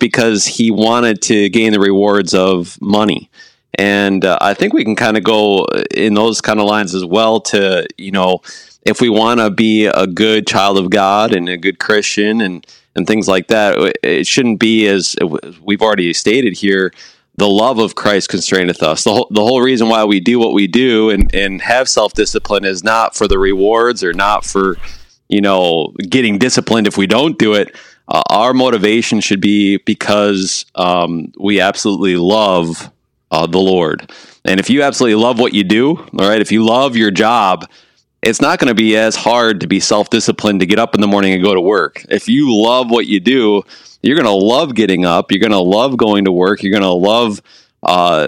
because he wanted to gain the rewards of money. And I think we can kind of go in those kind of lines as well to, you know, if we want to be a good child of God and a good Christian and things like that, it shouldn't be, as we've already stated here, the love of Christ constraineth us. The whole reason why we do what we do and have self-discipline is not for the rewards or not for, you know, getting disciplined if we don't do it. Our motivation should be because we absolutely love the Lord. And if you absolutely love what you do, all right, if you love your job, it's not going to be as hard to be self-disciplined to get up in the morning and go to work. If you love what you do, you're going to love getting up. You're going to love going to work. You're going to love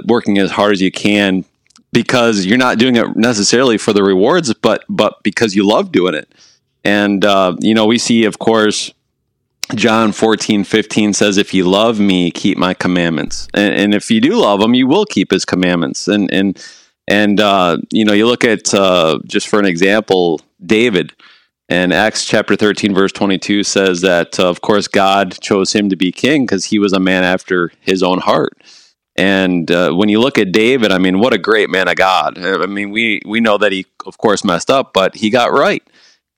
working as hard as you can, because you're not doing it necessarily for the rewards, but because you love doing it. And, you know, we see, of course, John 14:15 says, "If you love me, keep my commandments." And if you do love him, you will keep his commandments. And you know, you look at, just for an example, David. And Acts chapter 13, verse 22 says that, of course, God chose him to be king because he was a man after his own heart. And when you look at David, I mean, what a great man of God. I mean, we know that he, of course, messed up, but he got right.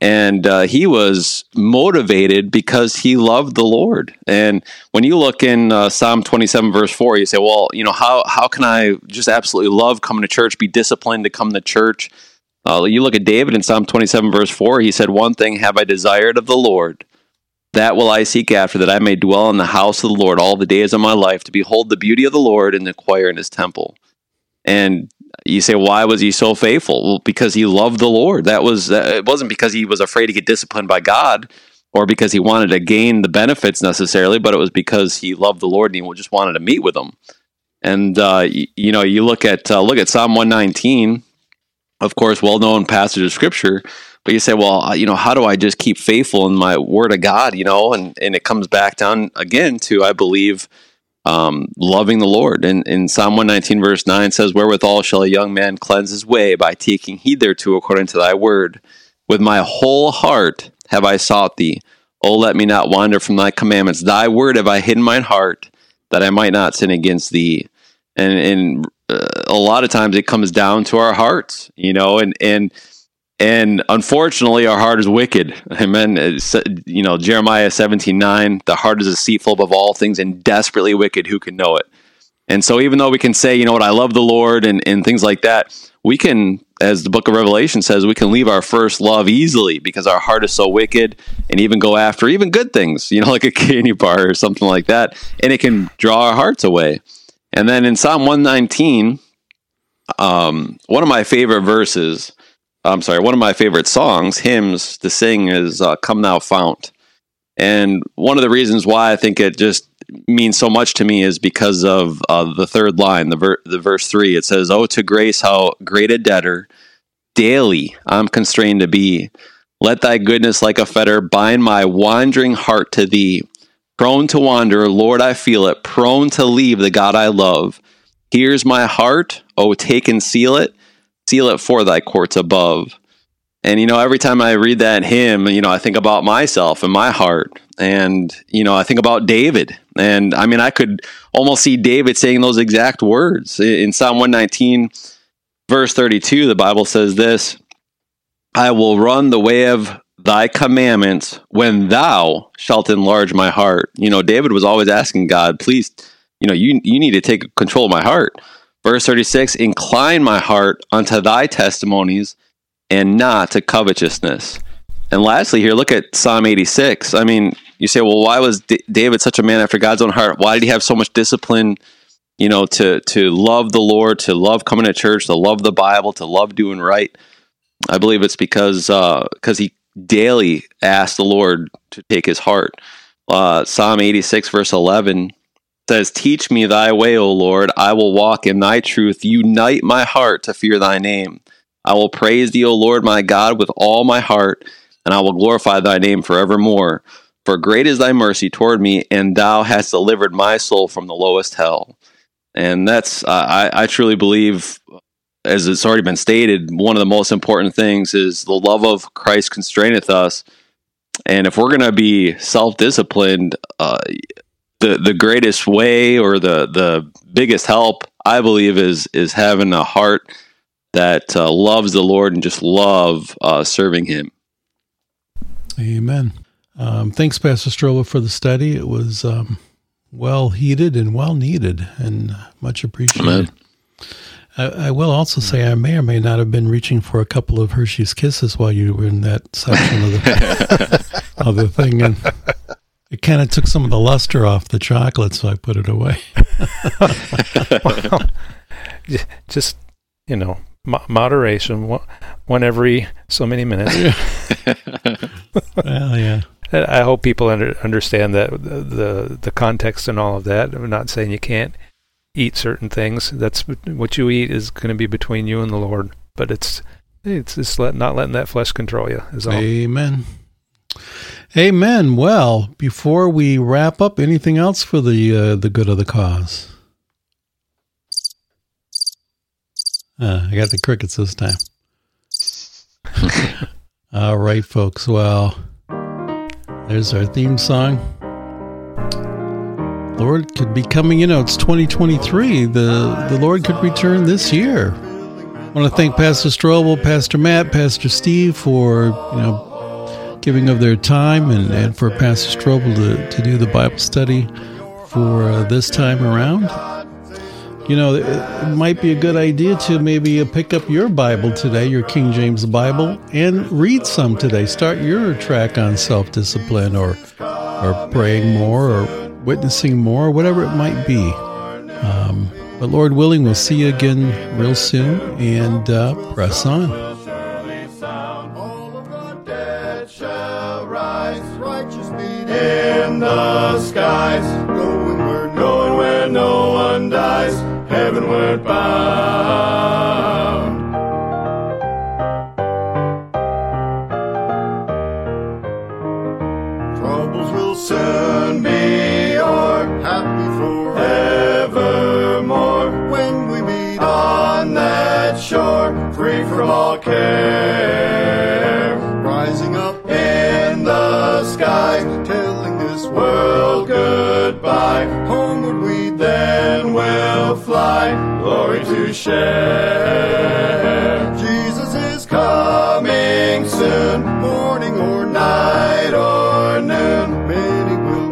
And he was motivated because he loved the Lord. And when you look in Psalm 27, verse 4, you say, well, you know, how can I just absolutely love coming to church, be disciplined to come to church? You look at David in Psalm 27, verse 4, he said, "One thing have I desired of the Lord, that will I seek after, that I may dwell in the house of the Lord all the days of my life, to behold the beauty of the Lord and to inquire in his temple." And you say, why was he so faithful? Well, because he loved the Lord. That was it wasn't because he was afraid to get disciplined by God or because he wanted to gain the benefits necessarily, but it was because he loved the Lord and he just wanted to meet with him. And you know, you look at Psalm 119, of course, well-known passage of Scripture. But you say, well, you know, how do I just keep faithful in my Word of God? You know, and it comes back down again to, I believe, loving the Lord. And in Psalm 119, verse 9 says, "Wherewithal shall a young man cleanse his way? By taking heed thereto according to thy word. With my whole heart have I sought thee. O let me not wander from thy commandments. Thy word have I hidden mine heart, that I might not sin against thee." And a lot of times it comes down to our hearts, you know, and unfortunately, our heart is wicked. Amen. It's, you know, Jeremiah 17:9, "The heart is deceitful above all things and desperately wicked. Who can know it?" And so even though we can say, you know what, I love the Lord and things like that, we can, as the book of Revelation says, we can leave our first love easily because our heart is so wicked, and even go after even good things, you know, like a candy bar or something like that. And it can draw our hearts away. And then in Psalm 119, one of my favorite verses, I'm sorry, one of my favorite songs, hymns to sing is "Come Thou Fount." And one of the reasons why I think it just means so much to me is because of the third line, the verse 3. It says, "Oh, to grace how great a debtor daily I'm constrained to be. Let thy goodness like a fetter bind my wandering heart to thee. Prone to wander, Lord, I feel it, prone to leave the God I love. Here's my heart, oh, take and seal it for thy courts above." And, you know, every time I read that hymn, you know, I think about myself and my heart. And, you know, I think about David. And, I mean, I could almost see David saying those exact words. In Psalm 119, verse 32, the Bible says this, "I will run the way of thy commandments when thou shalt enlarge my heart. You know, David was always asking God, please, you know, you need to take control of my heart. Verse 36, incline my heart unto thy testimonies and not to covetousness. And lastly here, look at Psalm 86. I mean, you say, well, why was David such a man after God's own heart? Why did he have so much discipline, you know, to love the Lord, to love coming to church, to love the Bible, to love doing right? I believe it's because he daily asked the Lord to take his heart. Psalm 86, verse 11 says, teach me thy way, O Lord, I will walk in thy truth. Unite my heart to fear thy name. I will praise thee, O Lord, my God, with all my heart, and I will glorify thy name forevermore. For great is thy mercy toward me, and thou hast delivered my soul from the lowest hell. And that's, I truly believe, as it's already been stated, one of the most important things is the love of Christ constraineth us. And if we're going to be self-disciplined, the greatest way or the biggest help, I believe, is having a heart that loves the Lord and just love serving him. Amen. Thanks, Pastor Strobel, for the study. It was well heated and well needed and much appreciated. Amen. I will also say I may or may not have been reaching for a couple of Hershey's Kisses while you were in that section of the, of the thing, and it kind of took some of the luster off the chocolate, so I put it away. Well, just, you know, moderation, one every so many minutes. Well, yeah. I hope people understand that the context and all of that. I'm not saying you can't eat certain things. That's what you eat is going to be between you and the Lord, but it's not letting that flesh control you is all. Amen. Well, before we wrap up, anything else for the good of the cause? I got the crickets this time. All right, folks, well, there's our theme song. Lord could be coming, you know, it's 2023. The Lord could return this year. I want to thank Pastor Strobel, Pastor Matt, Pastor Steve for, you know, giving of their time, and for Pastor Strobel to do the Bible study for this time around. You know, it might be a good idea to maybe pick up your Bible today, your King James Bible, and read some today. Start your track on self-discipline or praying more or witnessing more, whatever it might be. But Lord willing, we'll see you again real soon, and press on. All of the dead shall rise, righteous be in the skies, going where no one dies, heavenward bound. Troubles will soon be happy forevermore when we meet on that shore, free from all care, rising up in the sky, telling this world goodbye. Homeward we then will fly, glory to share. Jesus is coming soon, morning or night or noon.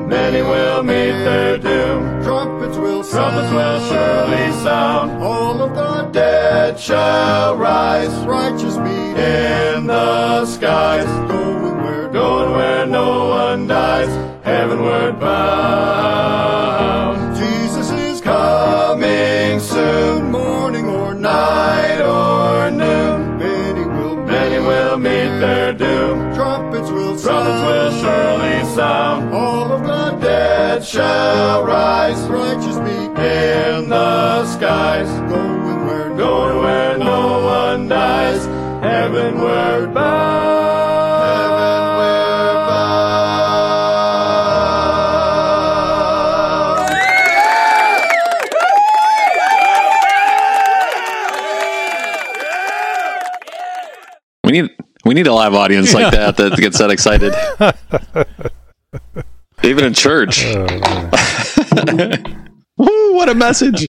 Many will meet their doom. Trumpets will surely sound. All of the dead shall rise, righteous be in the skies, going where no one dies, heavenward bound. Jesus is coming soon, morning or night or noon. Many will meet their doom. Trumpets will surely sound. All of the dead shall rise, righteous be in the skies, going where no one dies, heavenward bound. We need a live audience like that gets that excited. Even in church. Woo, what a message.